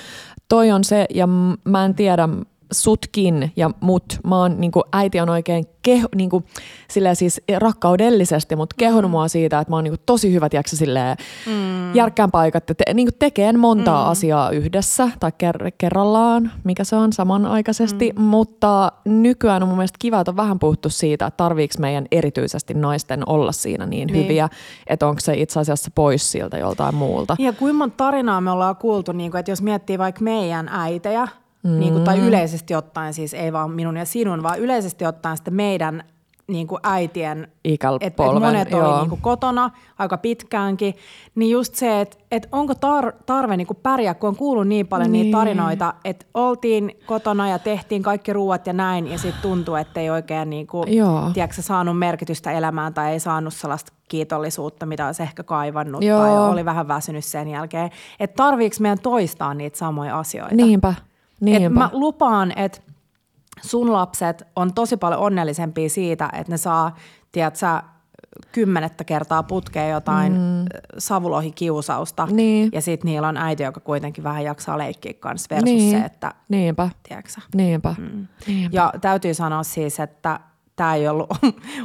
toi on se, ja mä en tiedä, sutkin ja mut. Mä oon, niinku, äiti on oikein keho, niinku, silleen siis rakkaudellisesti, mutta kehonut mua siitä, että mä oon niinku, tosi hyvä, tiiäksä, silleen mm. järkkään paikat. Te, niinku, tekeen montaa mm. asiaa yhdessä tai ker- kerrallaan, mikä se on samanaikaisesti, mm. mutta nykyään on mun mielestä kiva, että on vähän puhuttu siitä, että tarviiks meidän erityisesti naisten olla siinä niin, niin. hyviä, että onko se itse asiassa pois siltä joltain muulta. Ja kuinka monta tarinaa me ollaan kuultu, niinku, että jos miettii vaikka meidän äitejä, Mm. Niin kuin, tai yleisesti ottaen, siis ei vaan minun ja sinun, vaan yleisesti ottaen sitten meidän niin kuin äitien, että et monet oli niin kuin kotona aika pitkäänkin, niin just se, että et onko tar, tarve niin kuin pärjää, kun on kuullut niin paljon niin. niitä tarinoita, että oltiin kotona ja tehtiin kaikki ruuat ja näin, ja sitten tuntuu, että ei oikein niin kuin, tiedätkö, saanut merkitystä elämään tai ei saanut sellaista kiitollisuutta, mitä olisi ehkä kaivannut Joo. tai oli vähän väsynyt sen jälkeen. Että tarviiko meidän toistaa niitä samoja asioita? Niinpä. Et mä lupaan, että sun lapset on tosi paljon onnellisempia siitä, että ne saa, tiedätkö, kymmenettä kertaa putkea jotain mm. savulohikiusausta. Niin. Ja sit niillä on äiti, joka kuitenkin vähän jaksaa leikkiä kanssa versus niin. se, että... Niinpä. Tiedätkö? Niinpä. Mm. Niinpä. Ja täytyy sanoa siis, että tämä ei ollut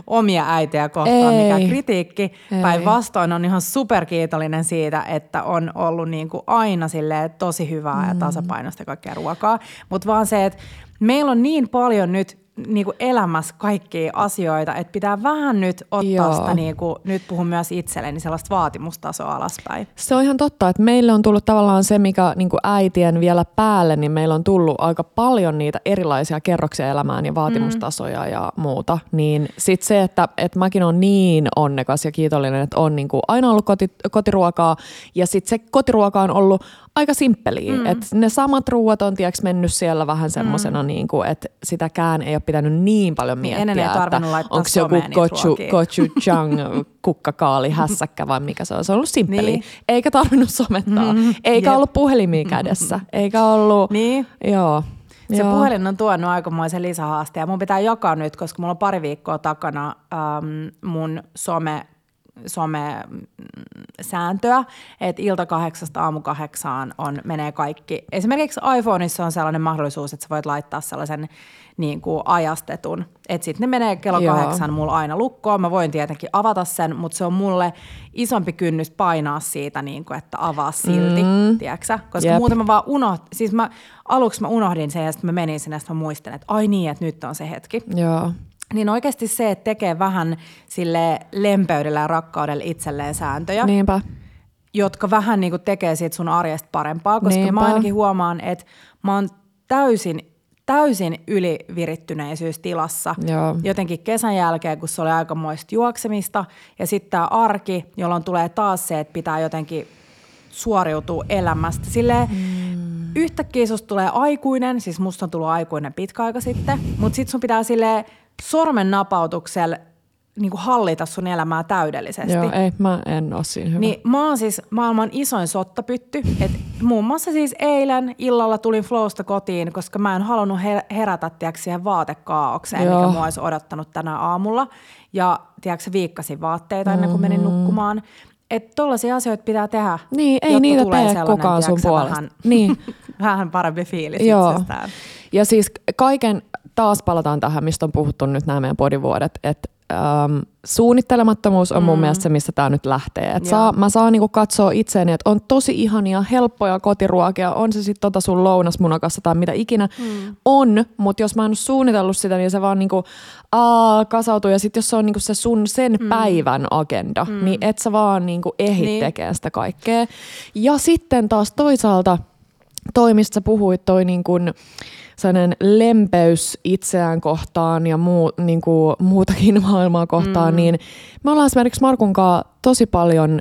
omia äitejä kohtaan ei. Mikä kritiikki. Päinvastoin on ihan superkiitollinen siitä, että on ollut niinku aina silleen tosi hyvää mm. ja tasapainosta kaikkea ruokaa. Mutta vaan se, että meillä on niin paljon nyt niinku elämässä kaikkia asioita, että pitää vähän nyt ottaa Joo. sitä, niinku, nyt puhun myös itselleni, niin sellaista vaatimustasoa alaspäin. Se on ihan totta, että meille on tullut tavallaan se, mikä niinku äitien vielä päälle, niin meillä on tullut aika paljon niitä erilaisia kerroksia elämään ja vaatimustasoja mm. ja muuta. Niin sitten se, että et mäkin olen niin onnekas ja kiitollinen, että on niinku aina ollut koti, kotiruokaa ja sitten se kotiruoka on ollut aika simppeliä, mm. että ne samat ruuat on tiiäks mennyt siellä vähän semmosena mm. niinku, että sitäkään ei ole pitänyt niin paljon miettiä, ei että onko joku gochujang kukkakaali hässäkkä vai mikä se on. Se on ollut simppeliä, niin. eikä tarvinnut somettaa, mm. eikä Jep. ollut puhelimia kädessä, eikä ollut, niin. joo. Se Joo. puhelin on tuonut aikamoisen lisähaasteen ja mun pitää jakaa nyt, koska mulla on pari viikkoa takana äm, mun some somesääntöä, että ilta kahdeksasta aamu kahdeksaan on, menee kaikki. Esimerkiksi iPhoneissa on sellainen mahdollisuus, että sä voit laittaa sellaisen niin kuin ajastetun, että sitten ne menee kello Joo. kahdeksan mulla aina lukkoon. Mä voin tietenkin avata sen, mutta se on mulle isompi kynnys painaa siitä, niin kuin, että avaa silti, mm. tiiäksä? Koska Jep. muuten mä vaan unohdin, siis mä, aluksi mä unohdin sen ja sitten mä menin sinne ja sitten mä muistin, että ai niin, että nyt on se hetki. Joo. Niin oikeasti se, että tekee vähän sille lempeydellä ja rakkaudella itselleen sääntöjä, Niinpä. Jotka vähän niin kuin tekee siitä sun arjesta parempaa, koska Niinpä. Mä ainakin huomaan, että mä oon täysin, täysin ylivirittyneisyytilassa Joo. jotenkin kesän jälkeen, kun se oli aikamoista juoksemista ja sitten tämä arki, jolloin tulee taas se, että pitää jotenkin suoriutua elämästä silleen, mm. yhtäkkiä susta tulee aikuinen, siis musta on tullut aikuinen pitkä aika sitten, mutta sit sun pitää silleen sormen napautuksella niin kuin hallita sun elämää täydellisesti. Joo, ei, mä en oo siinä hyvä. Niin, mä oon siis maailman isoin sottapytty. Et muun muassa siis eilen illalla tulin Flowsta kotiin, koska mä en halunnut herätä tiiäks, siihen vaatekaaokseen, Joo. mikä mua olisi odottanut tänä aamulla. Ja tiiäks, viikkasin vaatteita ennen kuin menin nukkumaan. Että tollaisia asioita pitää tehdä, niin, ei jotta niitä tulee sellainen tiiäksä, vähän, niin. vähän parempi fiilis Joo. itsestään. Ja siis kaiken... Taas palataan tähän, mistä on puhuttu nyt nämä meidän podivuodet, että ähm, suunnittelemattomuus on mun mm. mielestä se, mistä tää nyt lähtee. Et saa, mä saan niinku katsoa itseäni, että on tosi ihania, helppoja kotiruokia, on se sitten tota sun lounasmunakassa tai mitä ikinä mm. on, mutta jos mä en ole suunnitellut sitä, niin se vaan niinku, aa, kasautuu ja sitten jos se on niinku se sun sen mm. päivän agenda, mm. niin et sä vaan niinku ehdi niin. tekemään sitä kaikkea. Ja sitten taas toisaalta toi, mistä sä puhuit, toi niinku... sellainen lempeys itseään kohtaan ja muu, niin kuin muutakin maailmaa kohtaan, mm. niin me ollaan esimerkiksi Markun kanssa tosi paljon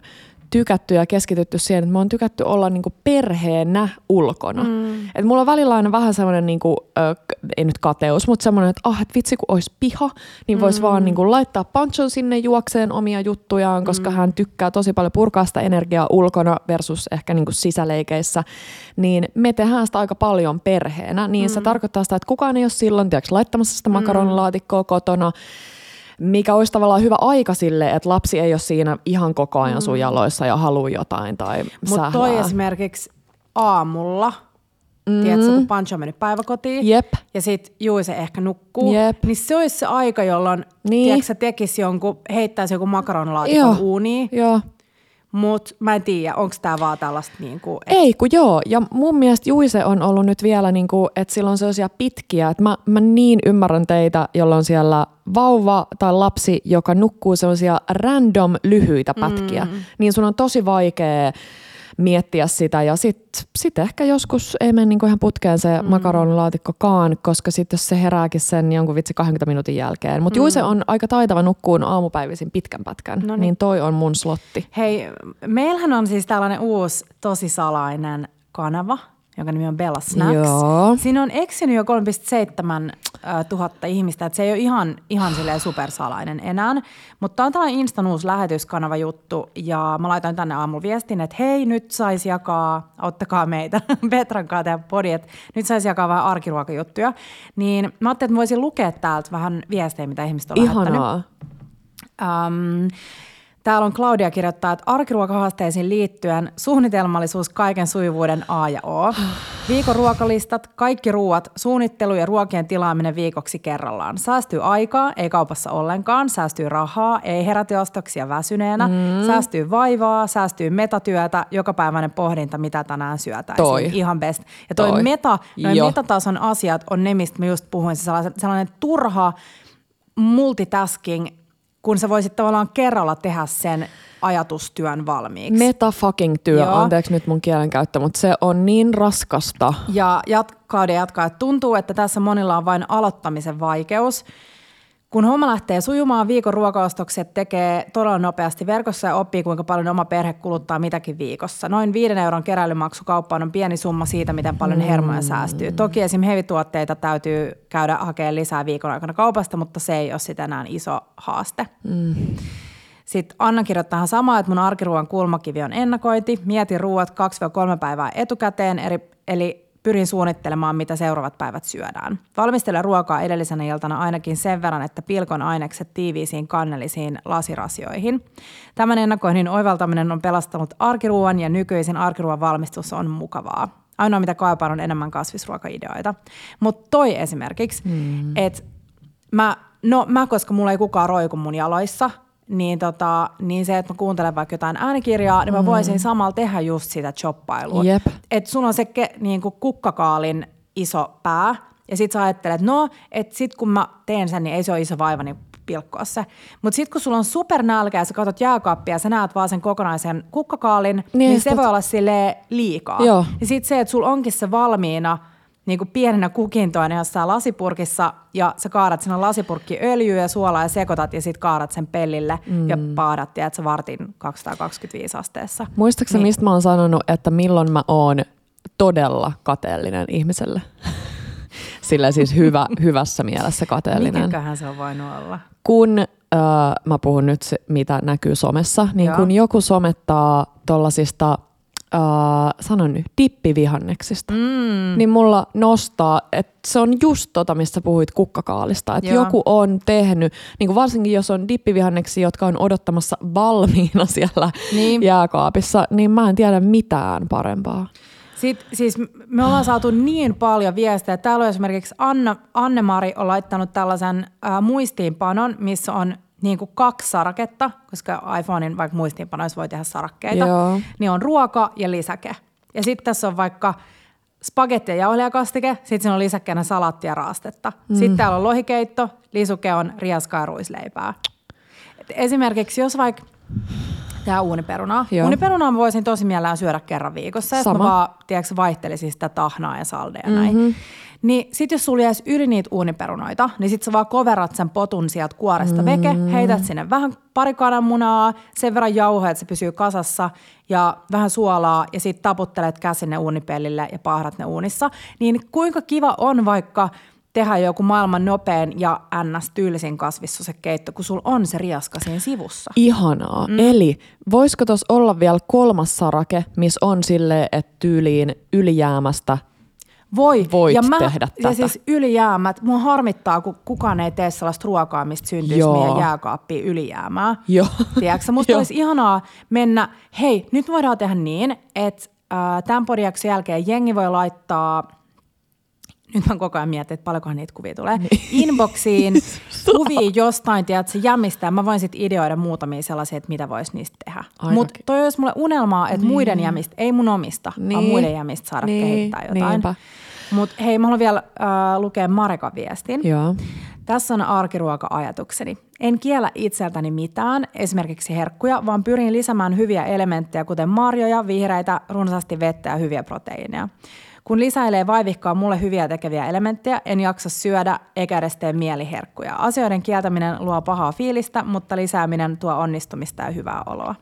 tykätty ja keskitytty siihen, että me on tykätty olla niin kuin perheenä ulkona. Mm. Et mulla on välillä aina vähän semmoinen, niin kuin, äh, ei nyt kateus, mutta semmoinen, että ah, et vitsi kun olisi piha, niin voisi mm. vaan niin kuin laittaa Panchon sinne juokseen omia juttujaan, koska mm. hän tykkää tosi paljon purkaa sitä energiaa ulkona versus ehkä niin kuin sisäleikeissä. Niin me tehdään sitä aika paljon perheenä, niin mm. se tarkoittaa sitä, että kukaan ei ole silloin tiiäks, laittamassa sitä makaronilaatikkoa kotona, mikä olisi tavallaan hyvä aika sille, että lapsi ei ole siinä ihan koko ajan sun jaloissa ja haluu jotain tai sählää. Mut toi esimerkiksi aamulla, mm. tiedätkö, kun Pancho on mennyt päiväkotiin Jep. ja sit Juise ehkä nukkuu, Jep. niin se olisi se aika, jolloin niin. tiedätkö, sä tekisi jonkun, heittäisi joku makaronilaatikon uuniin. Joo. Mutta mä en tiedä, onko tämä vaan tällaista niinku... Et... Ei, kun joo. Ja mun mielestä Juise on ollut nyt vielä niinku, että sillä on sellaisia pitkiä, että mä, mä niin ymmärrän teitä, jolla on siellä vauva tai lapsi, joka nukkuu sellaisia random lyhyitä pätkiä. Mm. Niin sun on tosi vaikea miettiä sitä ja sitten sit ehkä joskus ei mene niinku ihan putkeen se mm. makaronilaatikkokaan, koska sitten jos se herääkin sen jonkun vitsi kaksikymmentä minuutin jälkeen. Mutta mm. Juise on aika taitava nukkuun aamupäivisin pitkän pätkän, Noniin. Niin toi on mun slotti. Hei, meillähän on siis tällainen uusi tosi salainen kanava, jonka nimi on Bella Snacks. Joo. Siinä on eksinyt jo kolme pilkku seitsemän tuhatta ihmistä, että se ei ole ihan, ihan silleen supersalainen enää. Mutta tämä on tällainen Instan uusi lähetyskanava juttu ja mä laitan tänne aamulla viestin, että hei nyt saisi jakaa, auttakaa meitä, Petran kanssa teidän podi, että nyt saisi jakaa vähän arkiruokajuttuja. Niin mä ajattelin, että voisin lukea täältä vähän viestejä, mitä ihmiset on Ihanaa. lähettänyt. Ihanaa. Um, Täällä on Claudia kirjoittaa, että arkiruokahaasteisiin liittyen suunnitelmallisuus kaiken sujuvuuden A ja O. Viikon ruokalistat, kaikki ruuat, suunnittelu ja ruokien tilaaminen viikoksi kerrallaan. Säästyy aikaa, ei kaupassa ollenkaan, säästyy rahaa, ei heräty ostoksia väsyneenä, mm. säästyy vaivaa, säästyy metatyötä, jokapäiväinen pohdinta, mitä tänään syötäisiin. Toi. Ihan best. Ja toi, toi. meta, noin metatason asiat on ne, mistä mä just puhuin, sellainen, sellainen turha multitasking, kun sä voisit tavallaan kerralla tehdä sen ajatustyön valmiiksi. Meta-fucking-työ, Joo. anteeksi nyt mun kielenkäyttö, mutta se on niin raskasta. Ja jat- Claudia jatkaa, että tuntuu, että tässä monilla on vain aloittamisen vaikeus. Kun homma lähtee sujumaan, viikon ruokaostokset tekee todella nopeasti verkossa ja oppii, kuinka paljon oma perhe kuluttaa mitäkin viikossa. Noin viiden euron keräilymaksu kauppaan on pieni summa siitä, miten paljon hermoja säästyy. Toki esim. Hevituotteita täytyy käydä hakemaan lisää viikon aikana kaupasta, mutta se ei ole sitä enää iso haaste. Mm. Sitten Anna kirjoittaa samaa, että mun arkiruuan kulmakivi on ennakointi. Mieti ruuat kaksi kolme päivää etukäteen, eri, eli pyrin suunnittelemaan, mitä seuraavat päivät syödään. Valmistele ruokaa edellisenä iltana ainakin sen verran, että pilkon ainekset tiiviisiin kannellisiin lasirasioihin. Tämän ennakoinnin oivaltaminen on pelastanut arkiruuan ja nykyisin arkiruuan valmistus on mukavaa. Ainoa, mitä kaipaan, on enemmän kasvisruokaideoita. Mutta toi esimerkiksi, mm. että mä, no mä, koska mulla ei kukaan roiku mun jaloissa, niin, tota, niin se, että mä kuuntelen vaikka jotain äänikirjaa, niin mä voisin samalla tehdä just sitä shoppailua. Yep. Että sulla on se ke, niin kuin kukkakaalin iso pää, ja sit sä ajattelet, että no, että sit kun mä teen sen, niin ei se ole iso vaiva, niin pilkkoa se. Mut sit kun sulla on supernälkä ja sä katsot jääkaappia ja sä näet vaan sen kokonaisen kukkakaalin, niin, niin se tot... voi olla silleen liikaa. Joo. Ja sit se, että sulla onkin se valmiina, niin kuin pienenä kukintoina jossain lasipurkissa ja sä kaadat sinne lasipurkkiöljyä ja suolaa ja sekoitat ja sit kaadat sen pellille mm. ja paadat, tiedätkö, vartin kaksisataakaksikymmentäviisi asteessa. Muistatko niin. mistä mä oon sanonut, että milloin mä oon todella kateellinen ihmiselle? Sillä siis hyvä, hyvässä mielessä kateellinen. Mikäköhän se on voinut olla? Kun äh, mä puhun nyt se, mitä näkyy somessa, niin Joo. kun joku somettaa tollasista... Uh, sanon nyt, dippivihanneksista, mm. niin mulla nostaa, että se on just tota, mistä puhuit kukkakaalista, että joku on tehnyt, niin kuin varsinkin jos on dippivihanneksia, jotka on odottamassa valmiina siellä niin. jääkaapissa, niin mä en tiedä mitään parempaa. Sitten, siis me ollaan saatu niin paljon viestejä. Täällä on esimerkiksi Anna, Anne-Mari on laittanut tällaisen äh, muistiinpanon, missä on niin kuin kaksi saraketta, koska iPhonein vaikka muistiinpanoissa voi tehdä sarakkeita, Joo. niin on ruoka ja lisäke. Ja sitten tässä on vaikka spagetti ja jauhelijakastike, sitten siinä on lisäkkeenä salaattia ja raastetta. Mm. Sitten täällä on lohikeitto, lisuke on rieskaa ja ruisleipää. Et esimerkiksi jos vaikka tämä uuniperunaa. Joo. Uuniperunaa mä voisin tosi mielellään syödä kerran viikossa, että mä vaan tiedätkö, vaihtelisin sitä tahnaa ja saldeja ja näin. Mm-hmm. Niin sit jos sulla jäisi yli niitä uuniperunoita, niin sit sä vaan koverat sen potun sieltä kuoresta mm. veke, heität sinne vähän pari kananmunaa, sen verran jauhoja, että se pysyy kasassa ja vähän suolaa ja sit taputtelet käsin ne uunipellille ja paahdat ne uunissa. Niin kuinka kiva on vaikka tehdä joku maailman nopein ja ns. Tyylisin kasvissusekeitto, kun sulla on se riaska siinä sivussa. Ihanaa. Mm. Eli voisiko tuossa olla vielä kolmas sarake, missä on silleen, että tyyliin ylijäämästä Voi. Voit ja mä, tehdä ja tätä. Siis ylijäämät, mua harmittaa, kun kukaan ei tee sellaista ruokaa, mistä syntyisi Joo. meidän jääkaappiin ylijäämää. Joo. Tiedätkö, musta Joo. olisi ihanaa mennä, hei, nyt voidaan tehdä niin, että äh, tämän podiakson jälkeen jengi voi laittaa, nyt mä koko ajan mietin, että paljonkohan niitä kuvia tulee, inboxiin kuvia jostain, tiedätkö, jämmistää. Mä voin sitten ideoida muutamia sellaisia, että mitä voisi niistä tehdä. Mutta toi olisi mulle unelmaa, että niin. muiden jämistä, ei mun omista, niin. vaan muiden jämistä saada niin. kehittää jotain. Niinpä. Mutta hei, mä haluan vielä äh, lukea Marekan viestin. Joo. Tässä on arkiruoka-ajatukseni. En kiellä itseltäni mitään, esimerkiksi herkkuja, vaan pyrin lisäämään hyviä elementtejä, kuten marjoja, vihreitä, runsaasti vettä ja hyviä proteiineja. Kun lisäilee vaivihkaa mulle hyviä tekeviä elementtejä, en jaksa syödä eikä edes tee mieliherkkuja. Asioiden kieltäminen luo pahaa fiilistä, mutta lisääminen tuo onnistumista ja hyvää oloa.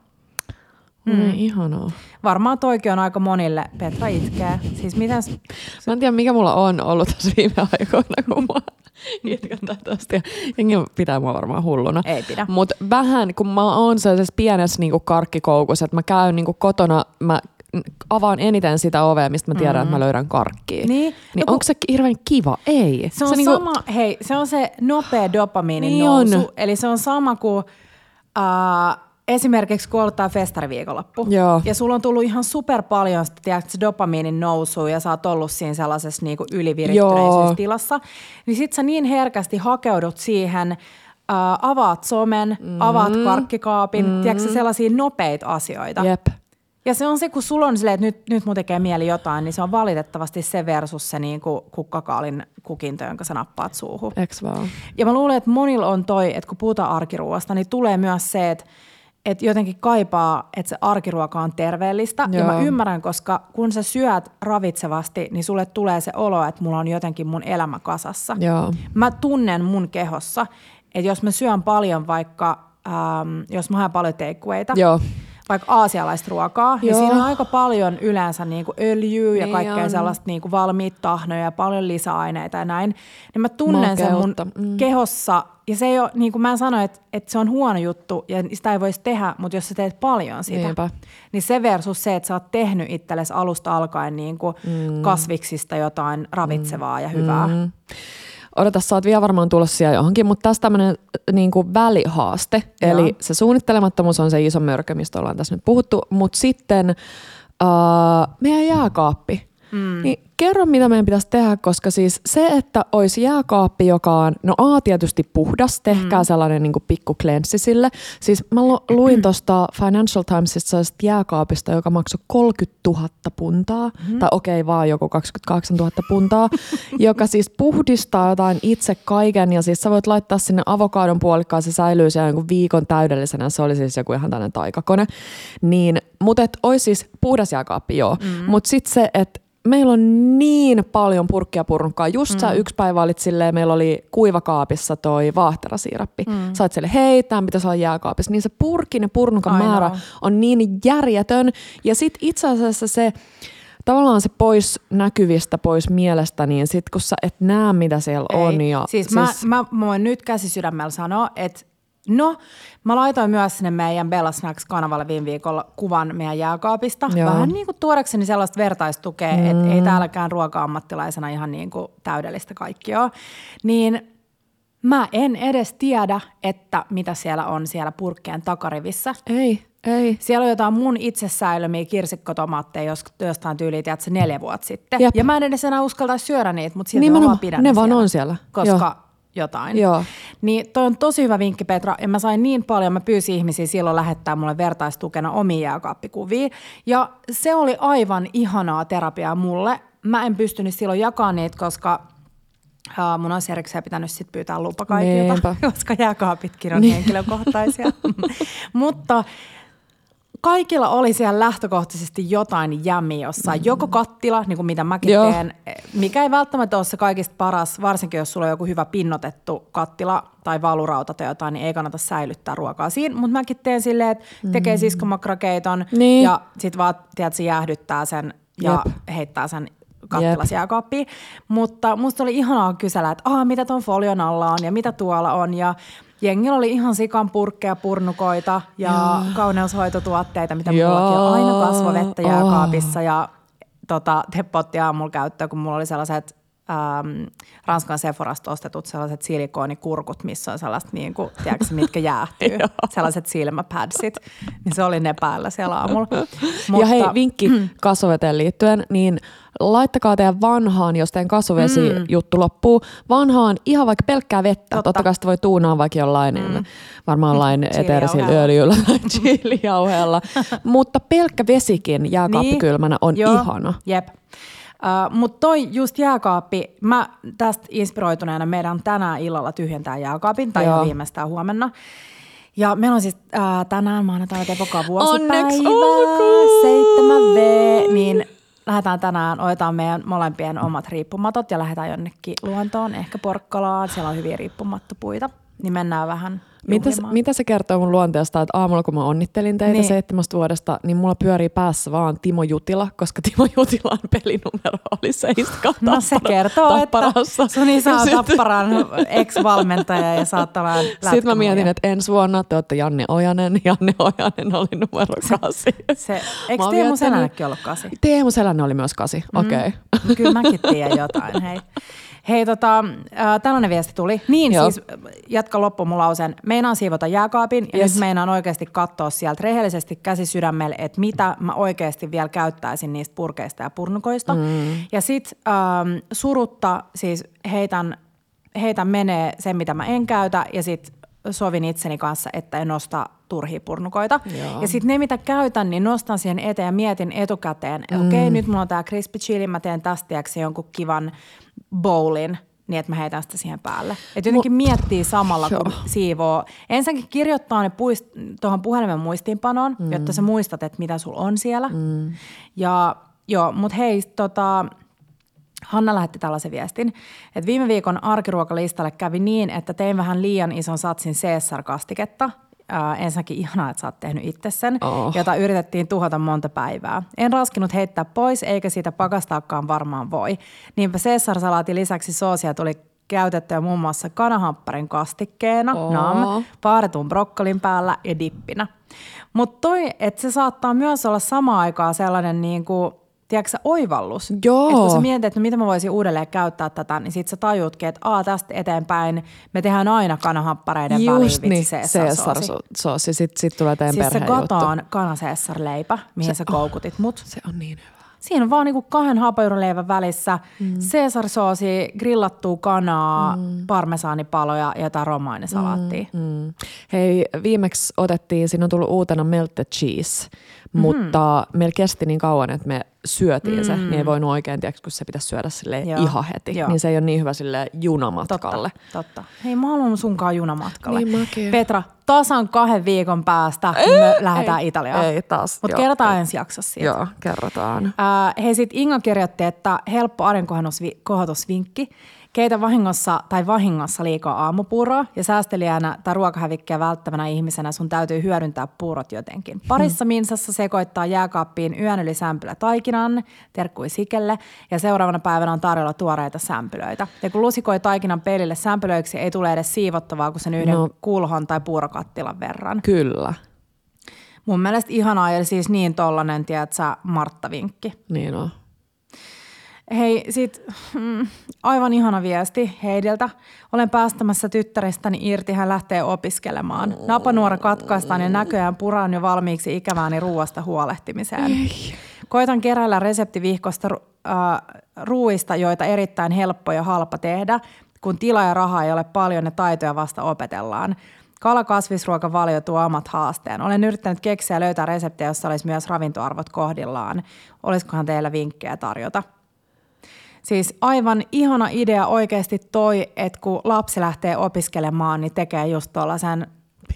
Mm. Mm, ihanaa. Varmaan toikin on aika monille. Petra itkee. Siis mitäs? Mä en tiedä, mikä mulla on ollut tässä viime aikoina, kun mä itkan tästä. Jengi pitää mua varmaan hulluna. Ei pidä. Mut vähän, kun mä oon sellaisessa pienessä niinku karkkikoukussa, että mä käyn niinku kotona, mä avaan eniten sitä ovea, mistä mä tiedän, mm-hmm. että mä löydän karkkia. Niin, niin no, onko se hirveän kiva? Ei. Se on, se on niinku... sama, hei, se on se nopea dopamiinin niin nousu. On. Eli se on sama kuin... Äh, esimerkiksi kun on ollut tämä festariviikonloppu, joo, ja sulla on tullut ihan super paljon sitä, tiedätkö, dopamiinin nousua ja sä oot ollut siinä sellaisessa niin kuin ylivirittyneisyydstilassa, niin sit sä niin herkästi hakeudut siihen, Uh, avaat somen, mm. avaat karkkikaapin, mm. tiedätkö sellaisia nopeita asioita. Jep. Ja se on se, kun sulla on silleen, että nyt, nyt mun tekee mieli jotain, niin se on valitettavasti se versus se niin kuin kukkakaalin kukinto, jonka sä nappaat suuhun. Eks vaan. Ja mä luulen, että monilla on toi, että kun puhutaan arkiruoasta, niin tulee myös se, että, että jotenkin kaipaa, että se arkiruoka on terveellistä. Joo. Ja mä ymmärrän, koska kun sä syöt ravitsevasti, niin sulle tulee se olo, että mulla on jotenkin mun elämä kasassa. Joo. Mä tunnen mun kehossa. Että jos mä syön paljon vaikka, äm, jos mä haen paljon takeawayta, vaikka aasialaista ruokaa, niin siinä on aika paljon yleensä niinku öljyä ja niin kaikkea on sellaista niinku valmiita tahnoja ja paljon lisäaineita ja näin. Niin mä tunnen Makeutta. sen mun mm. kehossa, ja se ei ole, niin kuin mä en sano, että, että se on huono juttu ja sitä ei voisi tehdä, mutta jos sä teet paljon sitä, niinpä, niin se versus se, että sä oot tehnyt itsellesi alusta alkaen niinku mm. kasviksista jotain ravitsevaa mm. ja hyvää. Mm. Odota, sä oot vielä varmaan tulossa siellä johonkin, mutta tässä tämmöinen niin kuin välihaaste. Joo. Eli se suunnittelemattomuus on se iso mörkö, mistä ollaan tässä nyt puhuttu. Mutta sitten äh, meidän jääkaappi. Mm. Niin kerro, mitä meidän pitäisi tehdä, koska siis se, että olisi jääkaappi, joka on, no A, tietysti puhdas, tehkää mm. sellainen niin kuin pikku klenssi sille. Siis mä luin tuosta Financial Timesista jääkaapista, joka maksoi kolmekymmentätuhatta puntaa, mm. tai okei, okay, vaan joku kaksikymmentäkahdeksantuhatta puntaa, joka siis puhdistaa jotain itse kaiken, ja siis sä voit laittaa sinne avokadon puolikkaan, se säilyy siellä niin kuin viikon täydellisenä, se oli siis joku ihan tällainen taikakone. Niin, mutta et olisi siis puhdas jääkaappi, joo, mm. mutta sitten se, että meillä on niin paljon purkkia purunkaa. Just mm. sä yksi päivä olit silleen, meillä oli kuivakaapissa toi vaahterasiirappi. Mm. Sä oot silleen, hei, tämän pitäisi olla jääkaapissa. Niin se purkin ja purnukan määrä on niin järjetön. Ja sit itse asiassa se tavallaan se pois näkyvistä, pois mielestä, niin sit kun sä et näe, mitä siellä Ei. on. Ja siis, siis... Mä, mä voin nyt käsi sydämellä sanoa, että no, mä laitoin myös sinne meidän Bella Snacks-kanavalle viime viikolla kuvan meidän jääkaapista. Joo. Vähän niin kuin tuodakseni sellaista vertaistukea, mm. että ei täälläkään ruoka-ammattilaisena ihan niin kuin täydellistä kaikki ole. Niin mä en edes tiedä, että mitä siellä on siellä purkkien takarivissä. Ei, ei. Siellä on jotain mun itsesäilömiä kirsikkotomaatteja jostain tyyliin, tiedätkö, neljä vuotta sitten. Jep. Ja mä en edes enää uskaltaisi syödä niitä, mutta silti mä pidän ne siellä. Ne vaan on siellä. Koska... Joo. jotain. Joo. Niin toi on tosi hyvä vinkki, Petra, ja mä sain niin paljon, mä pyysin ihmisiä silloin lähettää mulle vertaistukena omia jääkaappikuvia, ja se oli aivan ihanaa terapiaa mulle. Mä en pystynyt silloin jakamaan niitä, koska uh, mun olisi erikseen pitänyt sit pyytää lupa kaikilta, Neenpä. koska jääkaapitkin on niin henkilökohtaisia. Mutta kaikilla oli siellä lähtökohtaisesti jotain jämiä jossain. Mm. Joko kattila, niin kuin mitä mäkin Joo. teen, mikä ei välttämättä ole se kaikista paras, varsinkin jos sulla on joku hyvä pinnotettu kattila tai valurauta tai jotain, niin ei kannata säilyttää ruokaa siinä. Mutta mäkin teen silleen, että tekee siskomakrakeiton niin. ja sit vaan, tiedätkö, jäähdyttää sen ja Jep. heittää sen kattilas jääkaappiin. Mutta musta oli ihanaa kysellä, että aah, mitä ton folion alla on ja mitä tuolla on ja... Jengillä oli ihan sikan purkkeja, purnukoita ja, ja kauneushoitotuotteita, mitä mullakin on aina kasvovettä jääkaapissa. Oh. Ja tota, Teppo otti aamulla käyttöön, kun mulla oli sellaiset äm, Ranskan Sephorasta ostetut sellaiset silikoonikurkut, missä on sellaiset, niin kuin, tiedätkö, mitkä jäähtyy, sellaiset silmäpadsit. Niin se oli ne päällä siellä aamulla. Mutta, ja hei, vinkki mm. kasvoveteen liittyen, niin... Laittakaa teidän vanhaan, jos teidän kasvovesijuttu mm. loppuu. Vanhaan ihan vaikka pelkkää vettä. Totta, Totta kai sitä voi tuunaa vaikka jollain, mm. varmaan lain eteerisillä öljyllä tai chilijauheella. Mutta pelkkä vesikin jääkaappikylmänä on niin. ihana. Jep. Uh, Mutta toi just jääkaappi, mä tästä inspiroituneena meidän tänään illalla tyhjentää jääkaapin tai ihan viimeistään huomenna. Ja meillä on siis äh, tänään maanantaina Tepokaa vuosipäivää, seitsemän vuotta, niin... Lähdetään tänään, otetaan meidän molempien omat riippumatot ja lähdetään jonnekin luontoon, ehkä Porkkalaan. Siellä on hyviä riippumattopuita, niin mennään vähän juhlimaan. Mitä se kertoo mun luonteesta, että aamulla kun mä onnittelin teitä niin. seitsemästä vuodesta, niin mulla pyörii päässä vaan Timo Jutila, koska Timo Jutilan pelinumero oli seitsemän. No se kertoo, Tapparassa. Että sun isä on Tapparan ex-valmentaja ja saattaa vähän lätkämuja. Sitten mä mietin, että ensi vuonna te olette Janne Ojanen. Janne Ojanen oli numero kasi. Se, eikö Teemu Selännekin ollut kasi? Teemu Selänne oli myös kasi, mm. okei. Okay. Kyllä mäkin tiedän jotain, hei. Hei, tota, äh, tällainen viesti tuli. Niin Joo. siis, jatka loppuun mun lauseen. meinaan siivota jääkaapin ja yes. nyt meinaan oikeasti katsoa sieltä rehellisesti käsi sydämellä, että mitä mä oikeasti vielä käyttäisin niistä purkeista ja purnukoista. Mm. Ja sit ähm, surutta siis heitän, heitän menee sen, mitä mä en käytä ja sit sovin itseni kanssa, että en osta turhia purnukoita. Joo. Ja sitten ne, mitä käytän, niin nostan siihen eteen ja mietin etukäteen. Mm. Okei, okay, nyt mulla on tää crispy chili, mä teen tästä tiäksi jonkun kivan bowlin, niin että mä heitän sitä siihen päälle. Että jotenkin Mut, miettii samalla, joo. kun siivoo. Ensinnäkin kirjoittaa ne puist- tuohon puhelimen muistiinpanoon, mm. jotta sä muistat, että mitä sulla on siellä. Mm. Ja joo, mut hei, tota... Hanna lähetti tällaisen viestin, että viime viikon arkiruokalistalle kävi niin, että tein vähän liian ison satsin Caesar-kastiketta. Äh, ensinnäkin ihanaa, että sä oot tehnyt itse sen, oh. jota yritettiin tuhota monta päivää. En raskinut heittää pois, eikä siitä pakastaakaan varmaan voi. Niinpä Caesar-salaatin lisäksi soosia tuli käytettyä muun muassa kanahampparin kastikkeena, oh. nam, paadetun brokkolin päällä ja dippinä. Mutta toi, että se saattaa myös olla samaan aikaan sellainen niinku... Tiedätkö sä, oivallus? Joo. Et kun sä mietit, että mitä mä voisin uudelleen käyttää tätä, niin sit sä tajutkin, että aa, tästä eteenpäin me tehdään aina kanahamppareiden väliin. Just niin, Caesar-soosi. Sitten sit tulee teidän siis perheen juttu. Siis se kataan kana-Caesar-leipä, mihin se, sä koukkutit oh, mut. Se on niin hyvä. Siinä on vaan niinku kahden haapajuurileivän välissä mm. Caesar-soosi, grillattua kanaa, mm. parmesaanipaloja ja jotain romaanisalaattia. Mm, mm. Hei, viimeksi otettiin, siinä on tullut uutena melted cheese. Mutta mm. meillä kesti niin kauan, että me syötiin mm. se, niin ei voinut oikein, tiedätkö, kun se pitäisi syödä silleen joo. ihan heti. Joo. Niin se ei ole niin hyvä silleen junamatkalle. Totta, totta. Hei, mä haluan sunkaan junamatkalle. Niin mäkin. Petra, tasan kahden viikon päästä ei, me lähdetään ei, Italiaan. Ei taas. Mutta kerrotaan ensi jaksossa siitä. Joo, kerrotaan. Äh, hei, sit Inga kirjoitti, että helppo arinkohotusvinkki. Keitä vahingossa tai vahingossa liikaa aamupuuroa ja säästelijänä tai ruokahävikkiä välttävänä ihmisenä sun täytyy hyödyntää puurot jotenkin. Parissa minsassa sekoittaa jääkaappiin yön yli sämpylä taikinan, terkkui sikelle ja seuraavana päivänä on tarjolla tuoreita sämpylöitä. Ja kun lusikoi taikinan pelille sämpylöiksi, ei tule edes siivottavaa kuin sen yhden no. kulhon tai puurokattilan verran. Kyllä. Mun mielestä ihanaa ja siis niin tollanen, tiedät sä, Martta-vinkki. Niin on. Hei, sit mm, aivan ihana viesti Heidiltä. Olen päästämässä tyttärestäni irti, hän lähtee opiskelemaan. Napanuora katkaistaan ja näköjään puraan jo valmiiksi ikävääni ruuasta huolehtimiseen. Koitan keräillä reseptivihkosta äh, ruuista, joita erittäin helppo ja halpa tehdä, kun tila ja rahaa ei ole paljon ja taitoja vasta opetellaan. Kalakasvisruokavalio tuo omat haasteen. Olen yrittänyt keksiä ja löytää reseptejä, jossa olisi myös ravintoarvot kohdillaan. Olisikohan teillä vinkkejä tarjota? Siis aivan ihana idea oikeasti toi, että kun lapsi lähtee opiskelemaan, niin tekee just tuollaisen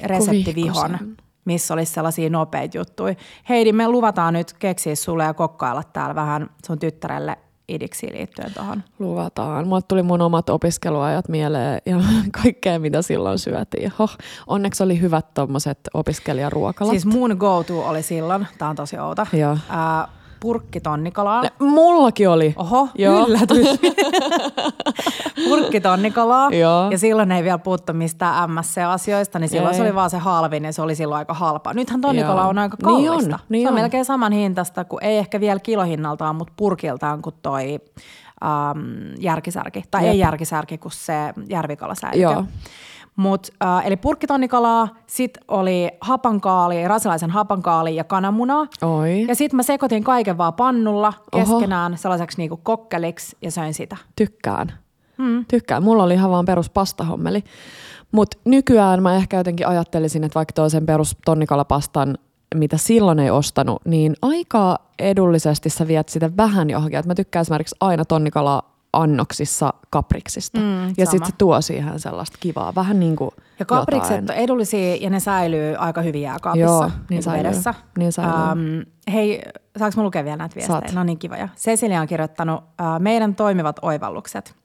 reseptivihon, missä olisi sellaisia nopeita juttuja. Heidi, me luvataan nyt keksiä sulle ja kokkailla täällä vähän sun tyttärelle idiksi liittyen tuohon. Luvataan. Mulle tuli mun omat opiskeluajat mieleen ja kaikkea, mitä silloin syötiin. Hoh, onneksi oli hyvät tommoset opiskelijaruokalat. Siis mun go-to oli silloin, tää on tosi outa. Joo. Äh, Purkki tonnikalaa. Mullakin oli. Oho, joo. Yllätys. Purkki tonnikalaa. Joo. Ja silloin ei vielä puhuttu mistään M S C-asioista, niin silloin ei. Se oli vaan se halvin ja se oli silloin aika halpa. Nythän tonnikala joo. on aika kallista. Niin on, niin se on, on melkein saman hintaista kuin ei ehkä vielä kilohinnaltaan, mutta purkiltaan kuin toi ähm, järkisärki. Tai jep. ei järkisärki, kuin se järvikalasäilyke. Joo. Mut, äh, eli purkkitonnikalaa, sit oli hapankaali, rasilaisen hapankaali ja kananmunaa. Oi. Ja sit mä sekoitin kaiken vaan pannulla keskenään oho. Sellaiseksi niinku kokkeliksi ja söin sitä. Tykkään. Hmm. Tykkään. Mulla oli ihan vaan perus pastahommeli. Mut nykyään mä ehkä jotenkin ajattelisin, että vaikka toisen perus tonnikalapastan, mitä silloin ei ostanut, niin aika edullisesti sä viet sitä vähän johonkin. Et mä tykkään esimerkiksi aina tonnikalaa annoksissa kapriksista. Mm, ja sitten se tuo siihen sellaista kivaa, vähän niin kuin ja kaprikset jotain. On edullisia ja ne säilyy aika hyvin jääkaapissa. Joo, niin säilyy. Vedessä. Niin säilyy. Ähm, hei, saanko mä lukea vielä näitä viestejä? Saat. No niin, kivoja. Cecilia on kirjoittanut äh, meidän toimivat oivallukset.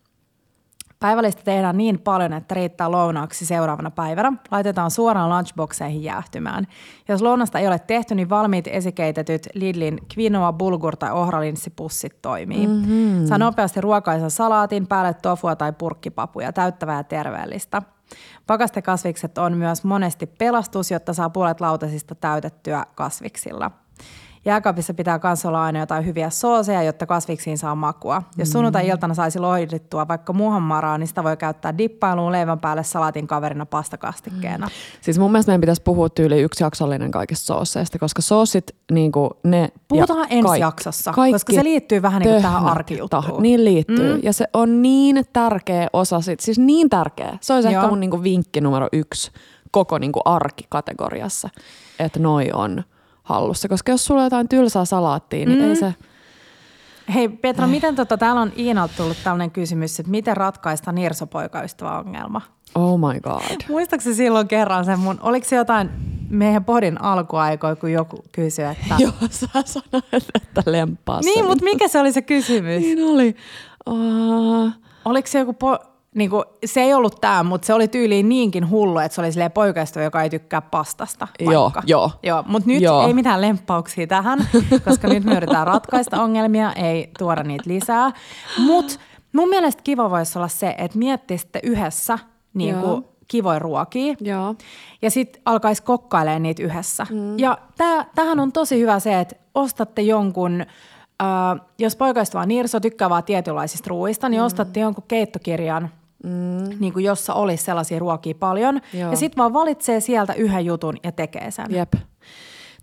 Päivällistä tehdään niin paljon, että riittää lounaaksi seuraavana päivänä. Laitetaan suoraan lunchboxeihin jäähtymään. Jos lounasta ei ole tehty, niin valmiit esikeitetyt Lidlin quinoa, bulgur tai ohralinssipussit toimii. Mm-hmm. Saa nopeasti ruokaisen salaatin, päälle tofua tai purkkipapuja, täyttävää ja terveellistä. Pakastekasvikset on myös monesti pelastus, jotta saa puolet lautasista täytettyä kasviksilla. Jääkaapissa pitää myös olla aina jotain hyviä sooseja, jotta kasviksiin saa makua. Jos sunnuntai-iltana saisi lohdittua vaikka muuhan maraa, niin sitä voi käyttää dippailuun, leivän päälle, salaatin kaverina, pastakastikkeena. Mm. Siis mun mielestä meidän pitäisi puhua tyyli yksi jaksollinen kaikista sooseista, koska soosit, niin kuin ne... Puhutaan ja ensi kaik- jaksossa, koska se liittyy vähän niin tähän arkijuttuun. Niin liittyy. Mm. Ja se on niin tärkeä osa, sit, siis niin tärkeä. Se olisi Joo. ehkä mun niin kuin vinkki numero yksi koko niin kuin arkikategoriassa, että noi on hallussa, koska jos sulla on jotain tylsää salaattia, niin mm. ei se... Hei Petra, miten tota, täällä on Iinalta tullut tällainen kysymys, että miten ratkaista nirsopoikaystävä ongelma? Oh my god. Muistaakseni silloin kerran sen mun, oliko se jotain, meidän pohdin alkuaikoja, kun joku kysyi, että... Joo, sä sanoit, että lemppaa sen. Niin, mutta mikä se oli se kysymys? Niin oli. Uh... Oliko se joku... Po... Niinku, se ei ollut tää, mutta se oli tyyliin niinkin hullu, että se oli silleen poikaystävä, joka ei tykkää pastasta. Vaikka. Joo, joo. joo mutta nyt joo. ei mitään lemppauksia tähän, koska nyt me yritetään ratkaista ongelmia, ei tuoda niitä lisää. Mutta mun mielestä kiva voisi olla se, että miettisitte yhdessä niinku, kivoja ruokia joo. ja sitten alkaisi kokkailemaan niitä yhdessä. Mm. Ja tää, tähän on tosi hyvä se, että ostatte jonkun... Uh, jos poikaystävä on nirso, tykkää vaan tietynlaisista ruuista, niin mm. ostatte jonkun keittokirjan, mm. niin kuin jossa olisi sellaisia ruokia paljon. Joo. Ja sitten vaan valitsee sieltä yhden jutun ja tekee sen. Jep.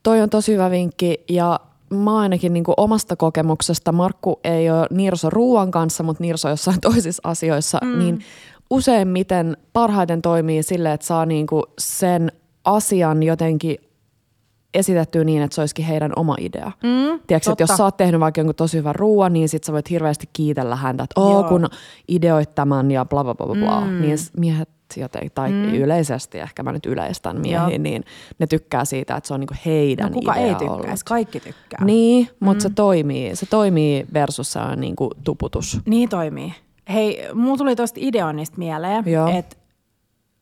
Toi on tosi hyvä vinkki ja mä ainakin niin kuin omasta kokemuksesta, Markku ei ole nirso ruoan kanssa, mutta nirso jossain toisissa asioissa, mm. niin useimmiten parhaiten toimii silleen, että saa niin kuin sen asian jotenkin esitettyä niin, että se olisikin heidän oma idea. Mm, tiedätkö, että jos sä oot tehnyt vaikka jonkun tosi hyvän ruoan, niin sit sä voit hirveästi kiitellä häntä, että oo kun ideoit tämän ja bla bla bla bla. Mm. Niin miehet joten, tai mm. yleisesti, ehkä mä nyt yleistän miehiä, Joo. niin ne tykkää siitä, että se on niinku heidän idea. No kuka idea ei tykkäisi, ollut. Kaikki tykkää. Niin, mutta mm. se toimii. Se toimii versus se on niinku tuputus. Niin toimii. Hei, mulla tuli tosta ideoinnista mieleen, että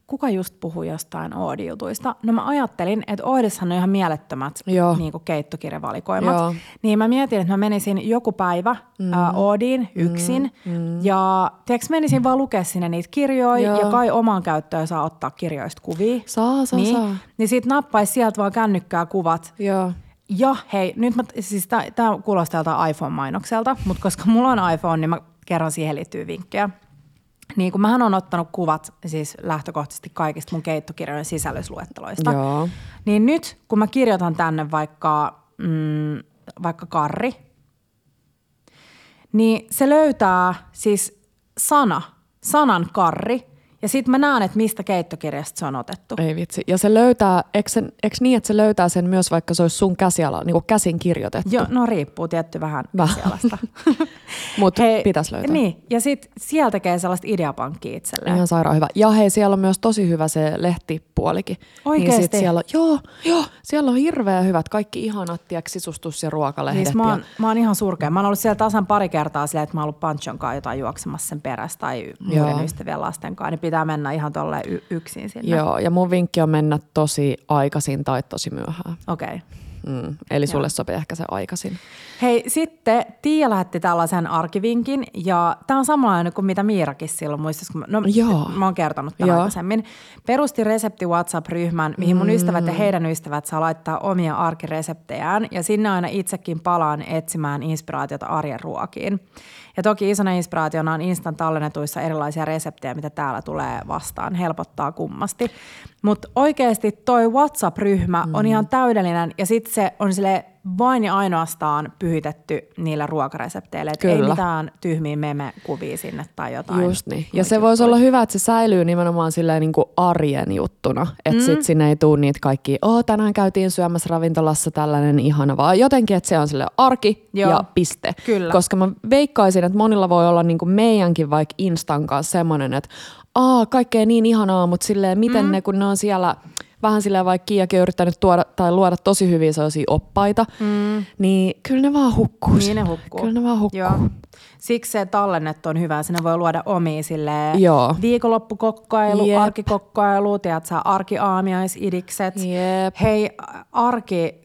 kuka just puhuu jostain oodi-jutuista? No mä ajattelin, että oodissahan on ihan mielettömät niin kuin keittokirjavalikoimat. Joo. Niin mä mietin, että mä menisin joku päivä mm. ä, oodiin yksin. Mm. Ja tiiäks menisin mm. vaan lukea sinne niitä kirjoja. Joo. Ja kai omaan käyttöön saa ottaa kirjoista kuvia. Saa, saa, niin, saa. Niin sit nappaisi sieltä vaan kännykkää kuvat. Joo. Ja hei, nyt mä, siis tää, tää kuulostaa joltain iPhone-mainokselta, mutta koska mulla on iPhone, niin mä kerron siihen liittyy vinkkejä. Niin kun mähän on ottanut kuvat siis lähtökohtaisesti kaikista mun keittokirjojen sisällysluetteloista. Joo. Niin nyt kun mä kirjoitan tänne vaikka, mm, vaikka karri, niin se löytää siis sana, sanan karri. Ja sit mä näen, että mistä keittokirjasta se on otettu. Ei vitsi. Ja se löytää, eikö, sen, eikö niin, että se löytää sen myös, vaikka se olisi sun käsiala, niin kuin käsin kirjoitettu? Joo, no riippuu tietty vähän käsialasta. Mutta pitäisi löytää. Niin, ja sit siellä tekee sellaista ideapankkia itselleen. Ihan sairaan hyvä. Ja hei, siellä on myös tosi hyvä se lehtipuolikin. Oikeesti? Niin sit siellä on, joo, joo, siellä on hirveän hyvät, kaikki ihanat, tiedätkö, sisustus- ja ruokalehdet. Siis mä oon, ja... mä oon ihan surkea. Mä oon ollut siellä tasan pari kertaa silleen, että mä oon ollut Panchon kanssa jotain juoksemassa sen perässä tai muiden ystävien lasten kanssa, niin pitää mennä ihan tolleen y- yksin sinne. Joo, ja mun vinkki on mennä tosi aikaisin tai tosi myöhään. Okei. Okay. Mm, eli Joo. sulle sopii ehkä se aikaisin. Hei, sitten Tiia lähetti tällaisen arkivinkin, ja tää on samanlainen kuin mitä Miirakin silloin muistaisi. No, Joo. mä oon kertonut tämän Joo. aikaisemmin. Perusti resepti WhatsApp-ryhmän, mihin mun mm. ystävät ja heidän ystävät saa laittaa omia arkireseptejään, ja sinne aina itsekin palaan etsimään inspiraatiota arjen ruokiin. Ja toki isona inspiraationa on Instan tallennetuissa erilaisia reseptejä, mitä täällä tulee vastaan. Helpottaa kummasti. Mutta oikeasti toi WhatsApp-ryhmä mm. on ihan täydellinen ja sitten se on sille vain ja ainoastaan pyhitetty niillä ruokaresepteillä. Että ei mitään tyhmiä meme-kuvia sinne tai jotain. Just niin. Ja se voisi olla hyvä, että se säilyy nimenomaan silleen niin kuin arjen juttuna. Että mm. sitten sinne ei tule niitä kaikkia, oh tänään käytiin syömässä ravintolassa tällainen ihana, vaan jotenkin, että se on silleen arki Joo. ja piste. Kyllä. Koska mä veikkaisin, että monilla voi olla niin kuin meidänkin vaikka Instan kanssa semmoinen, että aa, kaikkea niin ihanaa, mutta silleen miten mm. ne, kun ne on siellä... Vähän silleen vaikka Kiiakin on yrittänyt tuoda tai luoda tosi hyviä sellaisia oppaita, mm. niin kyllä ne vaan hukkuu. Niin ne hukkuu. Kyllä ne vaan hukkuu. Joo. Siksi se tallennettu on hyvä. Sinne voi luoda omia silleen Joo. viikonloppukokkailu, Jep. arkikokkailu, tiedätkö, arkiaamiaisidikset. Jep. Hei, arki...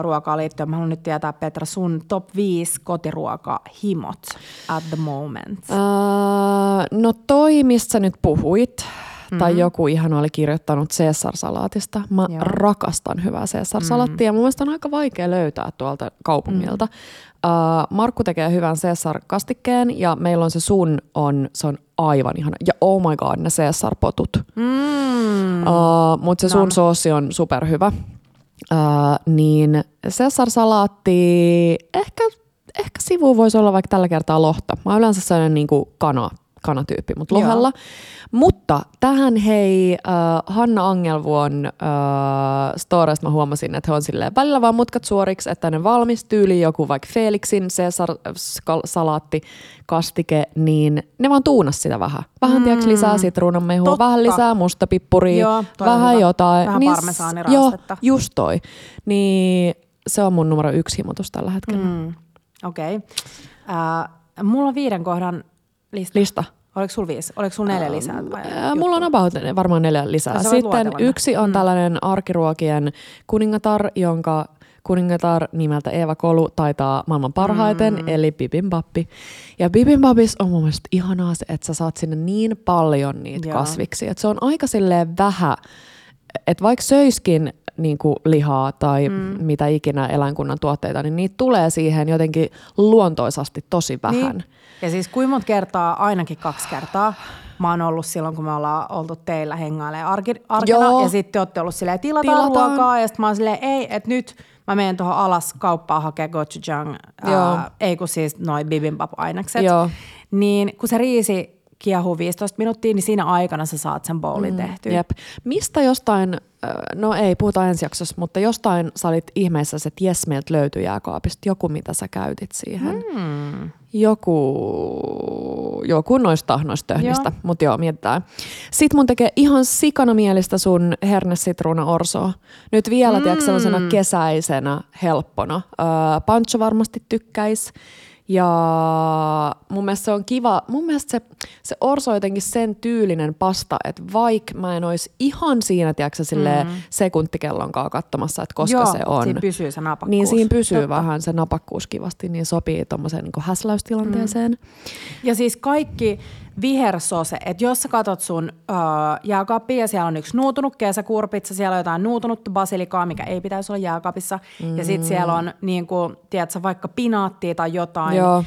ruokaa liittyen. Mä haluan nyt tietää, Petra, sun top viisi kotiruokahimot at the moment. Uh, no toi, mistä nyt puhuit, Mm-hmm. Tai joku ihan oli kirjoittanut Caesar-salaatista. Mä Joo. rakastan hyvää Caesar-salaattia. Mm-hmm. Mun mielestä on aika vaikea löytää tuolta kaupungilta. Mm-hmm. Uh, Markku tekee hyvän Caesar-kastikkeen ja meillä on se sun, on, se on aivan ihana. Ja oh my god, ne Caesar-potut. Mm-hmm. Uh, Mutta se sun no. soosi on superhyvä. Uh, niin Caesar-salaatti, ehkä, ehkä sivu voisi olla vaikka tällä kertaa lohta. Mä oon yleensä sellainen niin kuin kana. kanatyyppi, mutta lohella. Joo. Mutta tähän hei uh, Hanna Angelvuon uh, storesta mä huomasin, että he on silleen välillä vaan mutkat suoriksi, että ne valmis tyyli joku vaikka Felixin Caesar-salaatti kastike, niin ne vaan tuunas sitä vähän. Vähän mm. tiiäks lisää sitruunanmehua, vähän lisää mustapippuria, joo, vähän jotain. Vähän niin, parmesaaniraastetta. Joo, just toi. Niin se on mun numero yksi himotus tällä hetkellä. Mm. Okei. Okay. Uh, mulla on viiden kohdan Lista. Lista. Oliko sulla viisi? Oliko sulla neljä lisää? Ähm, mulla on about varmaan neljä lisää. Sitten yksi on mm. tällainen arkiruokien kuningatar, jonka kuningatar nimeltä Eeva Kolu taitaa maailman parhaiten, mm. eli bibimbappi. Ja bibimbapissa on mun mielestä ihanaa se, että sä saat sinne niin paljon niitä Joo. kasviksi. Että se on aika silleen vähän, että vaikka söiskin niinku lihaa tai mm. mitä ikinä eläinkunnan tuotteita, niin niitä tulee siihen jotenkin luontoisasti tosi vähän. Niin. Ja siis kuinka monta kertaa, ainakin kaksi kertaa, mä oon ollut silloin, kun me ollaan oltu teillä hengailemaan arkina, Joo. ja sitten te ootte ollut silleen, tilataan, tilataan ruokaa, ja sitten mä oon silleen, ei, että nyt mä menen tuohon alas kauppaan hakea gochujang, ää, ei kun siis noi bibimbap-ainekset, Joo. niin kun se riisi kiehuu viisitoista minuuttia, niin siinä aikana sä saat sen bowlin mm, tehtyä. Jep. Mistä jostain, no ei puhuta ensi jaksossa, mutta jostain sä olit ihmeessä, että jes, meiltä löytyi jääkaapista joku, mitä sä käytit siihen. Mm. Joku, joku noista tahnoista töhnistä, mutta joo, mietitään. Sitten mun tekee ihan sikana mielistä sun hernesitruuna orsoa. Nyt vielä, mm. tiedätkö, sellaisena kesäisenä, helppona. Öö, Pancho varmasti tykkäisi. Ja mun mielestä se on kiva, mun mielestä se, se orso on jotenkin sen tyylinen pasta, että vaikka mä en olisi ihan siinä, tiedätkö, silleen mm-hmm. sekuntikellonkaan katsomassa, että koska Joo, se on. Siinä pysyy se napakkuus. Niin siinä pysyy Totta. vähän se napakkuus kivasti, niin sopii tommoseen niin kuin häsläystilanteeseen. Mm. Ja siis kaikki vihersose, että jos sä katot sun öö, jääkaappia ja siellä on yksi nuutunut kesäkurpitsa, siellä on jotain nuutunutta basilikaa, mikä ei pitäisi olla jääkaapissa, mm. ja sit siellä on niin kuin, tiedätkö, vaikka pinaattia tai jotain, Joo.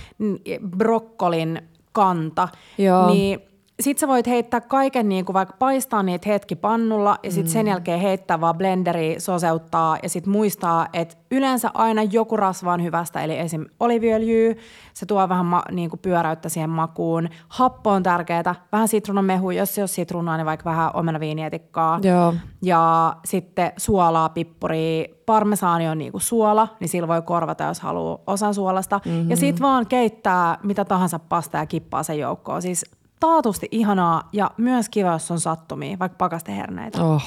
brokkolin kanta, Joo. niin sit sä voit heittää kaiken, niin kuin vaikka paistaa niitä hetki pannulla ja sit sen mm. jälkeen heittää vaan blenderiin, soseuttaa ja sit muistaa, että yleensä aina joku rasva on hyvästä, eli esim. Oliiviöljyä, se tuo vähän ma- niin kuin pyöräyttä siihen makuun. Happo on tärkeetä, vähän sitruunanmehua, jos se on sitruunaa, niin vaikka vähän omenaviinietikkaa. Joo. Ja sitten suolaa, pippuria, parmesaani on niin kuin suola, niin sillä voi korvata, jos haluaa osan suolasta. Mm-hmm. Ja sit vaan keittää mitä tahansa pasta ja kippaa sen joukkoon, siis taatusti ihanaa ja myös kiva, jos on sattumia, vaikka pakasteherneitä. Oh,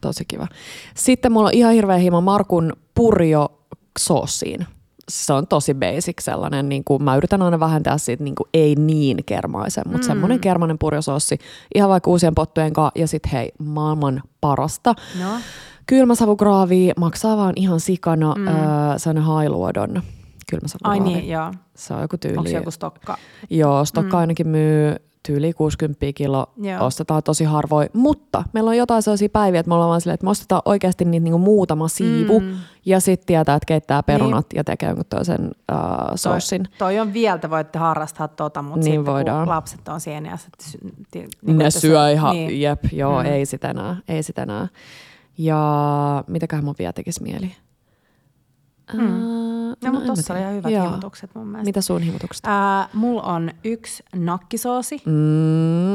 tosi kiva. Sitten mulla on ihan hirveä himo Markun purjosoosiin. Se on tosi basic sellainen, niin kuin mä yritän aina vähentää siitä niin kuin ei niin kermaisen, mutta mm. semmoinen kermainen purjosoossi, ihan vaikka uusien pottujen kanssa ja sit hei, maailman parasta. No. Kylmäsavugraavi maksaa vaan ihan sikana mm. öö, sen hailuodon. Ai niin, joo. Se on joku tyyli. Onko se joku stokka? Joo, stokka mm. ainakin myy tyyli kuusikymmentä kilo. Joo. Ostetaan tosi harvoin, mutta meillä on jotain sellaisia päiviä, että me ollaan vaan silleen, että me ostetaan oikeasti niitä niinku muutama siivu mm. ja sitten tietää, että keittää perunat niin. ja tekee jonkun toisen äh, soussin. Toi, toi on vielä, te voitte harrastaa tota, mutta niin sitten voidaan. Kun lapset on siinä ja sitten niin ne syö ihan, niin. jep, joo, mm. ei sitä enää, ei sitä enää. Ja mitäköhän mun vielä tekisi mieli? Mm. Uh, no, no mutta tossa oli ihan hyvät Joo. himotukset mun mielestä. Mitä sun himotukset? Uh, mulla on yksi nakkisoosi, mm.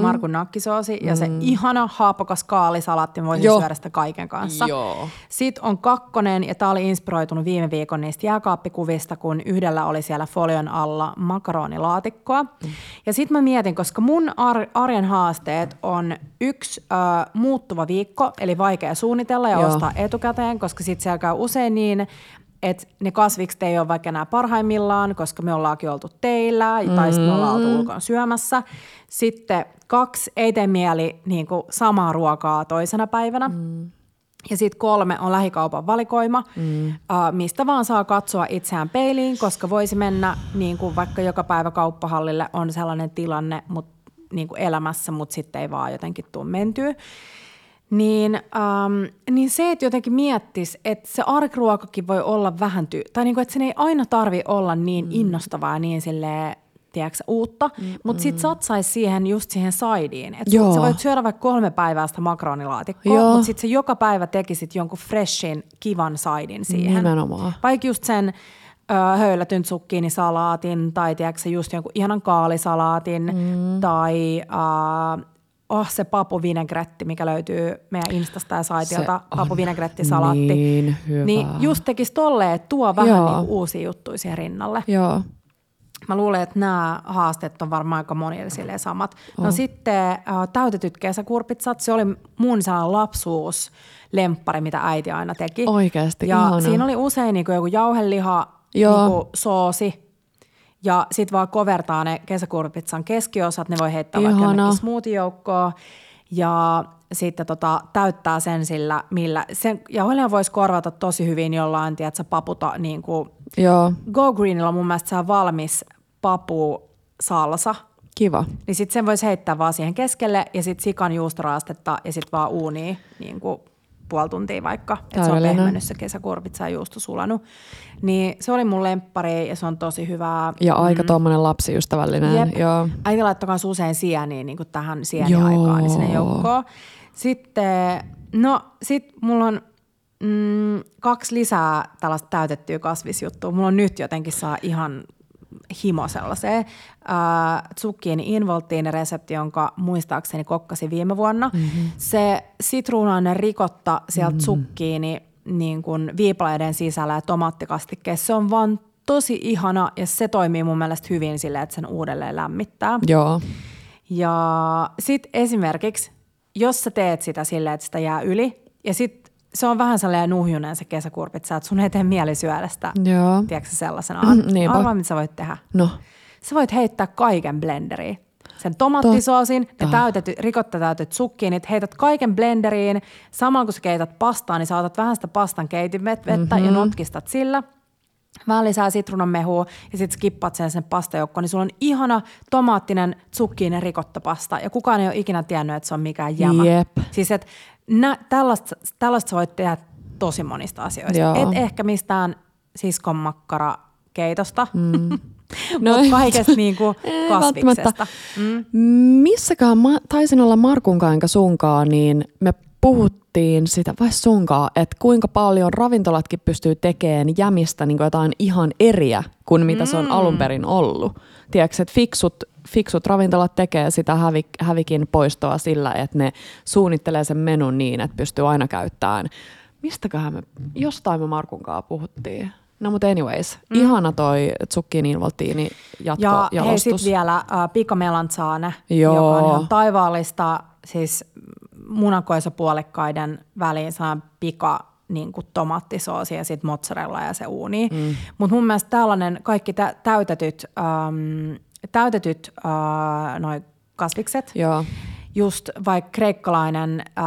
Markun nakkisoosi, mm. ja se ihana haapokas kaalisalaatti. Mä voisin Joo. syödä sitä kaiken kanssa. Joo. Sitten on kakkonen, ja tää oli inspiroitunut viime viikon niistä jääkaappikuvista, kun yhdellä oli siellä folion alla makaronilaatikkoa. Mm. Ja sit mä mietin, koska mun ar- arjen haasteet on yksi uh, muuttuva viikko, eli vaikea suunnitella ja Joo. ostaa etukäteen, koska sit siellä käy usein niin, että ne kasvikset ei ole vaikka enää parhaimmillaan, koska me ollaankin oltu teillä tai mm. me ollaan oltu ulkoon syömässä. Sitten kaksi, ei tee mieli niin kuin samaa ruokaa toisena päivänä. Mm. Ja sitten kolme on lähikaupan valikoima, mm. äh, mistä vaan saa katsoa itseään peiliin, koska voisi mennä niin kuin vaikka joka päivä kauppahallille on sellainen tilanne, mutta niin kuin elämässä, mutta sitten ei vaan jotenkin tule mentyä. Niin, ähm, niin se, että jotenkin miettis, että se arkiruokakin voi olla vähän ty... Tai niin kuin, että sen ei aina tarvi olla niin innostavaa ja niin silleen, tiedätkö, uutta. Mm, mutta mm. sit satsaisi siihen just siihen sideen. Että sä voit syödä vaikka kolme päivää sitä makronilaatikkoa, mutta sit se joka päivä tekisit jonkun freshin, kivan sidin siihen. Nimenomaan. Vaikka just sen ö, höylätyn sukkiinisalaatin tai tiedätkö, just jonkun ihanan kaalisalaatin mm. tai... Ö, Oh, se papuvinegretti, mikä löytyy meidän Instasta ja saitilta, papuvinegrettisalaatti. Niin hyvä. Niin just tekisi tolleen, että tuo vähän niin uusia juttuja siihen rinnalle. Joo. Mä luulen, että nämä haasteet on varmaan aika monille silleen samat. Oh. No sitten äh, täytetyt kesäkurpitsat, se oli mun sellainen lapsuuslemppari, mitä äiti aina teki. Oikeasti, ja ihana. Siinä oli usein niin kuin joku jauheliha, joku soosi. Ja sit vaan kovertaa ne kesäkurpitsan keskiosat, ne voi heittää Ihana. Vaikka jonnekin smoothie-joukkoon. Ja sitten tota, täyttää sen sillä, millä... Sen, ja jauhelihan voisi korvata tosi hyvin jollain, tiedätkö, paputa niin kuin... Joo. Go Greenilla on mun mielestä se on valmis papusalsa. Kiva. Niin sit sen voisi heittää vaan siihen keskelle ja sit sikan juustoraastetta ja sit vaan uunia niin kuin... puoli tuntia vaikka, että se on pehmennyt se kesäkurpitsa ja juusto sulanut. Niin se oli mun lemppari ja se on tosi hyvää. Ja aika mm. tuommoinen lapsiystävällinen. Jep. Joo. Äiti laittoi myös usein sieniä niin kuin tähän sieniaikaan niin sinne joukkoon. Sitten, no sit mulla on mm, kaksi lisää tällaista täytettyä kasvisjuttua. Mulla on nyt jotenkin saa ihan himo sellaiseen. Äh, Zucchini-involtiini-resepti, jonka muistaakseni kokkasi viime vuonna. Mm-hmm. Se sitruunainen rikotta sieltä mm-hmm. zucchini niin kuin viipaleiden sisällä ja tomaattikastikkeessa, se on vaan tosi ihana ja se toimii mun mielestä hyvin silleen, että sen uudelleen lämmittää. Joo. Ja sit esimerkiksi, jos sä teet sitä silleen, että sitä jää yli ja sit se on vähän sellainen nuhjunen se kesäkurpitsa, että sun ei tee mieli syödä sitä, tiedätkö sellaisenaan. Mm, arvaa, mitä sä voit tehdä. No. Sä voit heittää kaiken blenderiin. Sen tomattisoosin, ne täytetyt, rikotta täytetyt zucchiinit, heität kaiken blenderiin. Samalla kun sä keität pastaa, niin sä otat vähän sitä pastan keitimettä mm-hmm. ja notkistat sillä. Vähän lisää sitruunanmehua ja sitten skippaat sen sen pastajoukkoon, niin sulla on ihana tomaattinen zucchiini rikottapasta. Ja kukaan ei ole ikinä tiennyt, että se on mikään jämä. Jep. Siis että Nä, tällaista, tällaista voit tehdä tosi monista asioista. Joo. Et ehkä mistään siskonmakkarakeitosta, mm. no mutta kaikesta niinku kasviksesta. Mm. Missäkään, mä taisin olla Markunkaan ja sunkaan, niin me puhuttiin sitä, vai sunkaan, että kuinka paljon ravintolatkin pystyy tekemään jämistä niin kuin jotain ihan eriä kuin mitä mm. se on alun perin ollut. Tiedätkö, että fiksut... Fiksut ravintolat tekee sitä hävik, hävikin poistoa sillä, että ne suunnittelee sen menun niin, että pystyy aina käyttämään. Mistäköhän me, jostain me Markunkaan puhuttiin. No mutta anyways, mm. ihana toi zucchini-involtiini jatkojalostus. Ja hei sit vielä uh, pikamelanzaane, joka on ihan taivaallista, siis munakoisapuolikkaiden väliin saa pika niin kuin tomaattisoosi ja sitten mozzarella ja se uuni. Mm. Mutta mun mielestä tällainen kaikki tä- täytetyt... Um, Täytetyt äh, noi kasvikset, Joo. just vaikka kreikkalainen äh,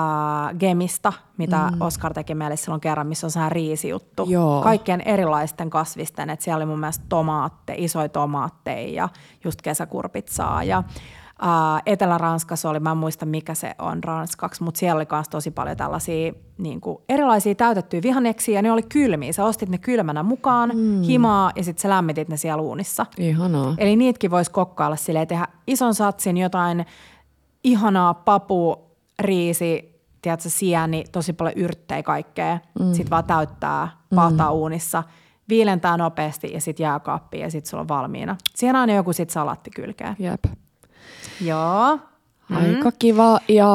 gemista, mitä mm. Oskar teki meille silloin kerran, missä on sehän riisijuttu. Joo. Kaikkien erilaisten kasvisten, että siellä oli mun mielestä tomaatteja, isoja tomaatteja ja just kesäkurpitsaa. Ja, äh, Etelä-Ranskassa oli, mä en muista mikä se on ranskaksi, mutta siellä oli myös tosi paljon tällaisia niin kuin erilaisia täytettyjä vihanneksia ja ne oli kylmiä. Sä ostit ne kylmänä mukaan, mm. himaa ja sitten sä lämmitit ne siellä uunissa. Ihanaa. Eli niitäkin voisi kokkailla silleen, tehdä ison satsin jotain ihanaa papu, riisi, tiedätkö, sieni, tosi paljon yrttejä kaikkea. Mm. Sitten vaan täyttää, pahtaa mm. uunissa, viilentää nopeasti ja sitten jääkaappiin ja sitten sulla on valmiina. Siihen on joku sitten salatti kylkeä. Jep. Joo. Aika kiva ja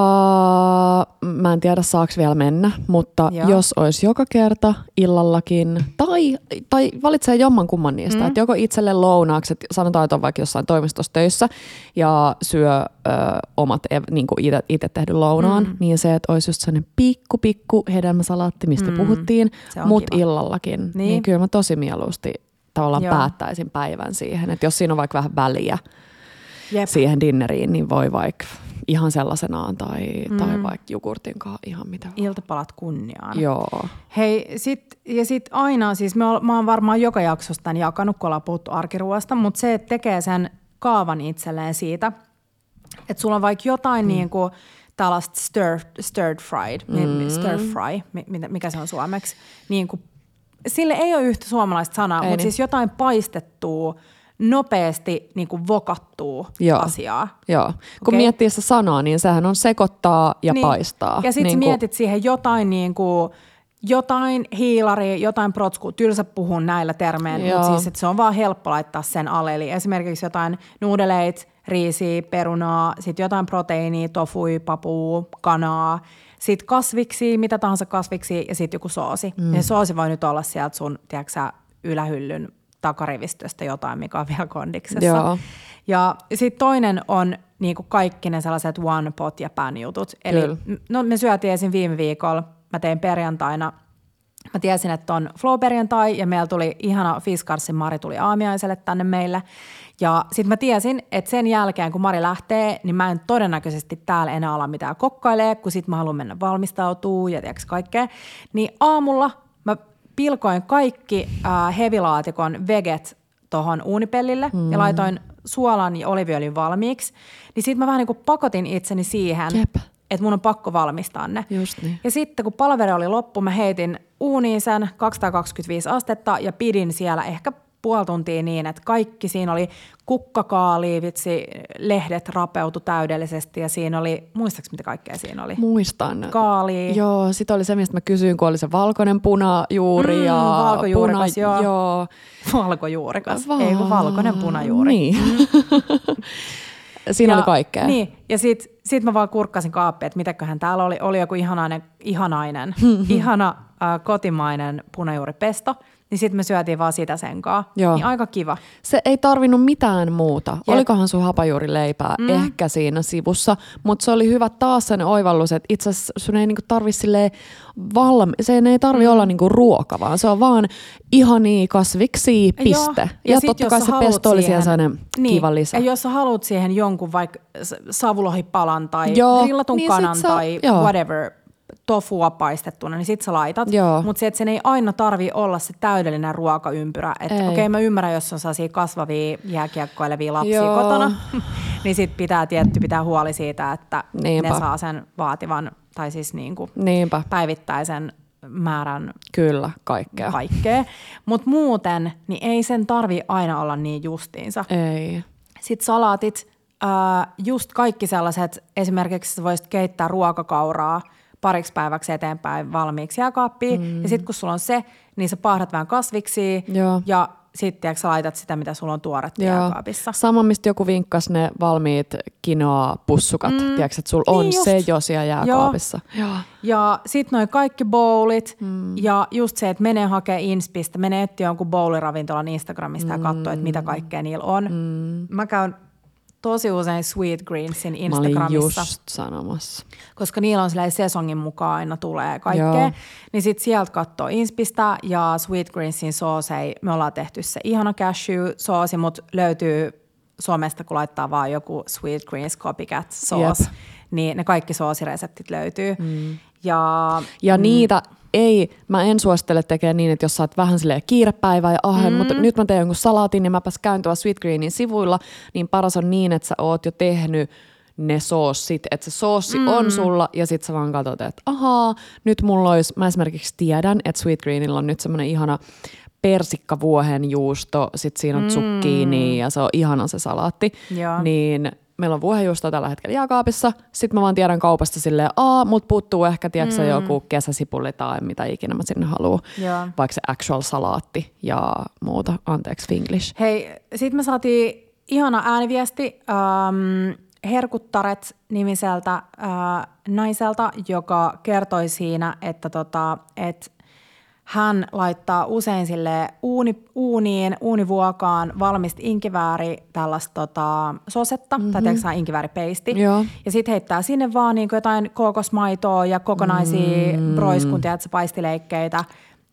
mä en tiedä saako vielä mennä, mutta Joo. jos olisi joka kerta illallakin tai, tai valitsee jomman kumman niistä, mm. että joko itselle lounaaksi, että sanotaan, että on vaikka jossain toimistossa töissä ja syö ö, omat niin kuin itse tehdyn lounaan, mm. niin se, että olisi just sellainen pikku pikku hedelmäsalaatti, mistä mm. puhuttiin, mutta illallakin, niin. niin kyllä mä tosi mieluusti tavallaan Joo. päättäisin päivän siihen, että jos siinä on vaikka vähän väliä, Jep. siihen dinneriin, niin voi vaikka ihan sellaisenaan tai, mm. tai vaikka jogurtinkaan ihan mitä vaan. Iltapalat kunniaan. Joo. Hei, sit, ja sit aina, siis me ol, mä oon varmaan joka jaksossa tämän jakanut, kun ollaan puhuttu arkiruoasta, mutta se, että tekee sen kaavan itselleen siitä, että sulla on vaikka jotain mm. niin kuin tällaista stir, stirred fried, mm. stir fry, mikä se on suomeksi, niin kuin, sille ei ole yhtä suomalaista sanaa, ei, mutta niin. siis jotain paistettua, nopeasti niin kuin vokattuu joo, asiaa. Joo. Kun okay. miettii sitä sanaa, niin sehän on sekoittaa ja niin. paistaa. Ja sitten niin kun... mietit siihen jotain, niin kuin, jotain hiilaria, jotain protskua. Tylsä puhun näillä termeillä, mutta siis että se on vaan helppo laittaa sen alle. Eli esimerkiksi jotain nuudeleit, riisiä, perunaa, sitten jotain proteiinia, tofui, papua, kanaa. Sitten kasviksia, mitä tahansa kasviksia ja sitten joku soosi. Mm. Ja se soosi voi nyt olla sieltä sun, tiedätkö sä, ylähyllyn takarivistöstä jotain, mikä on vielä kondiksessa. Joo. Ja sitten toinen on niinku kaikki ne sellaiset one pot ja pan jutut. Eli no, me syötiin esim. Viime viikolla, mä tein perjantaina, mä tiesin, että on Flow perjantai ja meillä tuli ihana Fiskarsin Mari tuli aamiaiselle tänne meille. Ja sitten mä tiesin, että sen jälkeen kun Mari lähtee, niin mä en todennäköisesti täällä enää ala mitään kokkailee, kun sit mä haluan mennä valmistautuu ja tiiäks kaikkea. Niin aamulla mä pilkoin kaikki äh, hevilaatikon veget tuohon uunipellille mm. ja laitoin suolan ja oliviöljyn valmiiksi. Niin sit mä vähän niin kuin pakotin itseni siihen, Jep. että mun on pakko valmistaa ne. Just niin. Ja sitten kun palaveri oli loppu, mä heitin uuniin sen kaksisataakaksikymmentäviisi astetta ja pidin siellä ehkä puoli tuntia niin, että kaikki siinä oli kukkakaalia, vitsi, lehdet rapeutu täydellisesti ja siinä oli, muistaaks mitä kaikkea siinä oli? Muistan. Kaalia. Joo, sit oli se, mistä mä kysyin, kun oli se valkoinen punajuuri mm, ja... Valkojuurikas, puna, joo. joo. Valkojuurikas, Va- ei kun valkoinen punajuuri. Niin. Siinä ja, oli kaikkea. Niin, ja sit, sit mä vaan kurkkasin kaappiin, että mitäköhän täällä oli. Oli joku ihanainen, ihanainen, ihana äh, kotimainen punajuuripesto. Niin sitten me syötiin vaan sitä senkaan. Joo. Niin aika kiva. Se ei tarvinnut mitään muuta. Jep. Olikohan sun hapajuurileipää mm. ehkä siinä sivussa, mutta se oli hyvä taas sen oivallus, että itse asiassa sun ei niinku tarvi silleen valmi... Sen ei tarvi mm. olla niinku ruoka, vaan se on vaan ihania kasviksia, piste. Joo. Ja, ja sit, totta kai se pesto oli siihen sellainen niin. kiva lisä. Ja jos sä haluat siihen jonkun vaikka savulohipalan tai grillatun niin kanan sä, tai joo. whatever... tofua paistettuna, niin sit sä laitat. Mutta se, että sen ei aina tarvii olla se täydellinen ruokaympyrä. Että okei, okay, mä ymmärrän, jos on sellaisia kasvavia jääkiekkoilevia lapsia Joo. kotona, niin sit pitää tietty pitää huoli siitä, että Niinpä. ne saa sen vaativan, tai siis niinku päivittäisen määrän Kyllä, kaikkea. kaikkea. Mutta muuten, niin ei sen tarvii aina olla niin justiinsa. Ei. Sitten salaatit, äh, just kaikki sellaiset, esimerkiksi voisit keittää ruokakauraa, pariksi päiväksi eteenpäin valmiiksi jääkaappiin. Mm. Ja sitten kun sulla on se, niin sä paahdat vähän kasviksia Joo. ja sitten sä laitat sitä, mitä sulla on tuoretta Joo. jääkaapissa. Sama, mistä joku vinkkasi ne valmiit quinoa-pussukat. Mm. Tiedätkö, että sulla on niin se jo siellä jääkaapissa. Joo. Joo. Ja sitten noi kaikki bowlit mm. ja just se, että menee hakee Inspistä, menee etsiä jonkun bowliravintolan Instagramista mm. ja katsoo, että mitä kaikkea niillä on. Mm. Mä käyn... tosi usein Sweet Greensin Instagramissa. Mä just sanomassa. Koska niillä on silleen sesongin mukaan aina tulee kaikkea. Joo. Niin sit sieltä katsoo Inspistä ja Sweet Greensin soosei. Me ollaan tehty se ihana cashew-soosi, mutta löytyy somesta, kun laittaa vaan joku Sweet Greens copycat soos. Yep. Niin ne kaikki soosireseptit löytyy. Mm. Ja, ja mm. niitä... Ei, mä en suosittele tekemään niin, että jos sä oot vähän silleen kiirepäivää ja ahen, mm. mutta nyt mä teen jonkun salaatin ja mäpäs käyn tuolla Sweet Greenin sivuilla, niin paras on niin, että sä oot jo tehnyt ne soossit, että se soossi mm. on sulla ja sit sä vaan katsot, että ahaa, nyt mulla olisi, mä esimerkiksi tiedän, että Sweet Greenilla on nyt semmoinen ihana persikkavuohen juusto, sit siinä on mm. zucchini ja se on ihana se salaatti, ja. niin... Meillä on vuohenjuustoa tällä hetkellä jääkaapissa. Sitten mä vaan tiedän kaupasta silleen, aa, mut puuttuu ehkä, tiedätkö, mm. joku kesäsipuli tai mitä ikinä mä sinne haluan. Joo. Vaikka se actual salaatti ja muuta. Anteeksi, Finglish. Hei, sit me saatiin ihana ääniviesti ähm, Herkuttaret-nimiseltä äh, naiselta, joka kertoi siinä, että tota, et hän laittaa usein silleen uuni, uuniin, uunivuokaan valmista inkivääri tällaista tota, sosetta, mm-hmm. tai tiedätkö inkivääripeisti. Joo. Ja sitten heittää sinne vaan niin jotain kookosmaitoa ja kokonaisia mm. broiskuntia, että se paistileikkeitä,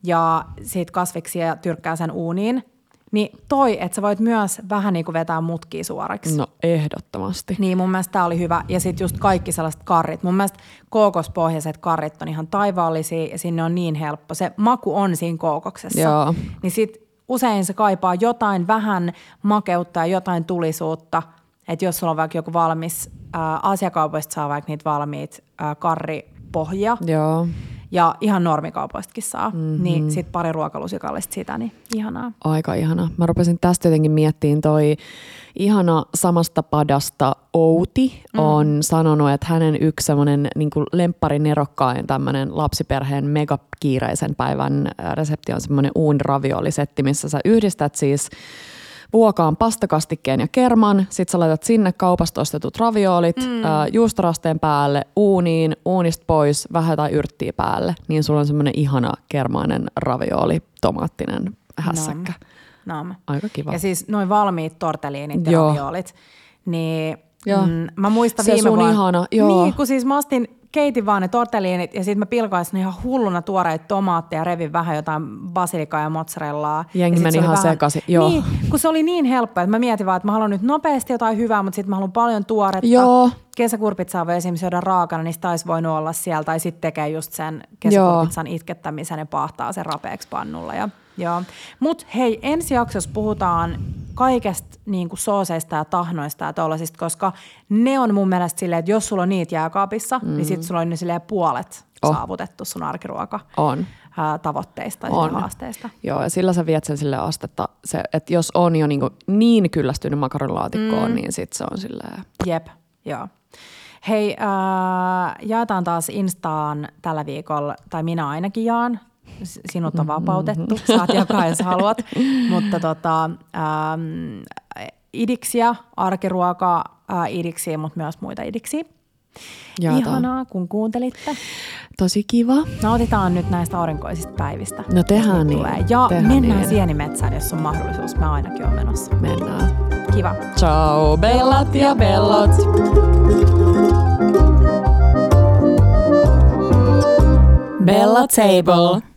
ja sitten kasviksia tyrkkää sen uuniin. Niin toi, että sä voit myös vähän niin kuin vetää mutkia suoraksi. No ehdottomasti. Niin mun mielestä tää oli hyvä. Ja sit just kaikki sellaiset karrit. Mun mielestä kookospohjaiset karrit on ihan taivaallisia ja sinne on niin helppo. Se maku on siinä kookoksessa. Joo. Niin sit usein se kaipaa jotain vähän makeutta ja jotain tulisuutta. Että jos sulla on vaikka joku valmis, ää, Aasiakaupoista saa vaikka niitä valmiit ää, karripohjia. Joo. Ja ihan normikaupoistakin saa. Mm-hmm. Niin sit pari ruokalusikallista sitä, niin ihanaa. Aika ihanaa. Mä rupesin tästä jotenkin miettimään toi ihana samasta padasta Outi on mm. sanonut, että hänen yksi semmoinen niin kuin lempparinerokkain tämmöinen lapsiperheen megakiireisen päivän resepti on semmoinen uunraviolisetti, missä sä yhdistät siis vuokaan pastakastikkeen ja kerman, sit sä laitat sinne kaupasta ostetut raviolit, mm. ää, juustorasteen päälle, uuniin, uunista pois, vähän tai yrttiä päälle. Niin sulla on semmoinen ihana kermainen ravioli, tomaattinen hässäkkä. Nom. Nom. Aika kiva. Ja siis noin valmiit tortelliinit ja raviolit. Niin, mm, mä muistan se viime vuonna. Se on ihana, joo. Niin, kun siis mä astin, keitin vaan ne tortelliinit ja sit mä pilkaisin ihan hulluna tuoreita tomaatteja, revin vähän jotain basilikaa ja mozzarellaa. Jengi meni ihan vähän sekaisin, joo. Niin, kun se oli niin helppoa, että mä mietin vaan, että mä haluan nyt nopeasti jotain hyvää, mutta sit mä haluan paljon tuoretta. Joo. Kesäkurpitsaa voi esimerkiksi syödä raakana, niin sitä olisi voinut olla siellä. Tai sitten tekee just sen kesäkurpitsan itkettä, missä ne paahtaa sen rapeaksi pannulla. Ja, joo. Mut hei, ensi jaksossa puhutaan kaikesta niin kuin sooseista ja tahnoista ja tollasista, koska ne on mun mielestä silleen, että jos sulla on niitä jääkaapissa, mm. niin sit sulla on ne silleen puolet oh. saavutettu sun arkiruoka on. Ää, tavoitteista ja haasteista. Joo, ja sillä sä viet sen silleen astetta, se, että jos on jo niin, kuin niin kyllästynyt makaronilaatikkoon, mm. niin sit se on silleen. Jep, joo. Hei, ää, jaetaan taas Instaan tällä viikolla, tai minä ainakin jaan. Sinut on vapautettu, saat jakaa jos haluat, mutta tota, ähm, idiksiä, arkiruokaa äh, idiksiä, mutta myös muita idiksiä. Jaataan. Ihanaa, kun kuuntelitte. Tosi kiva. Nautitaan nyt näistä aurinkoisista päivistä. No tehdään niin. Tulee. Ja tehdään mennään niin. Sienimetsään, jos on mahdollisuus. Mä ainakin olen menossa. Mennään. Kiva. Ciao bellat ja bellot. Bella Table.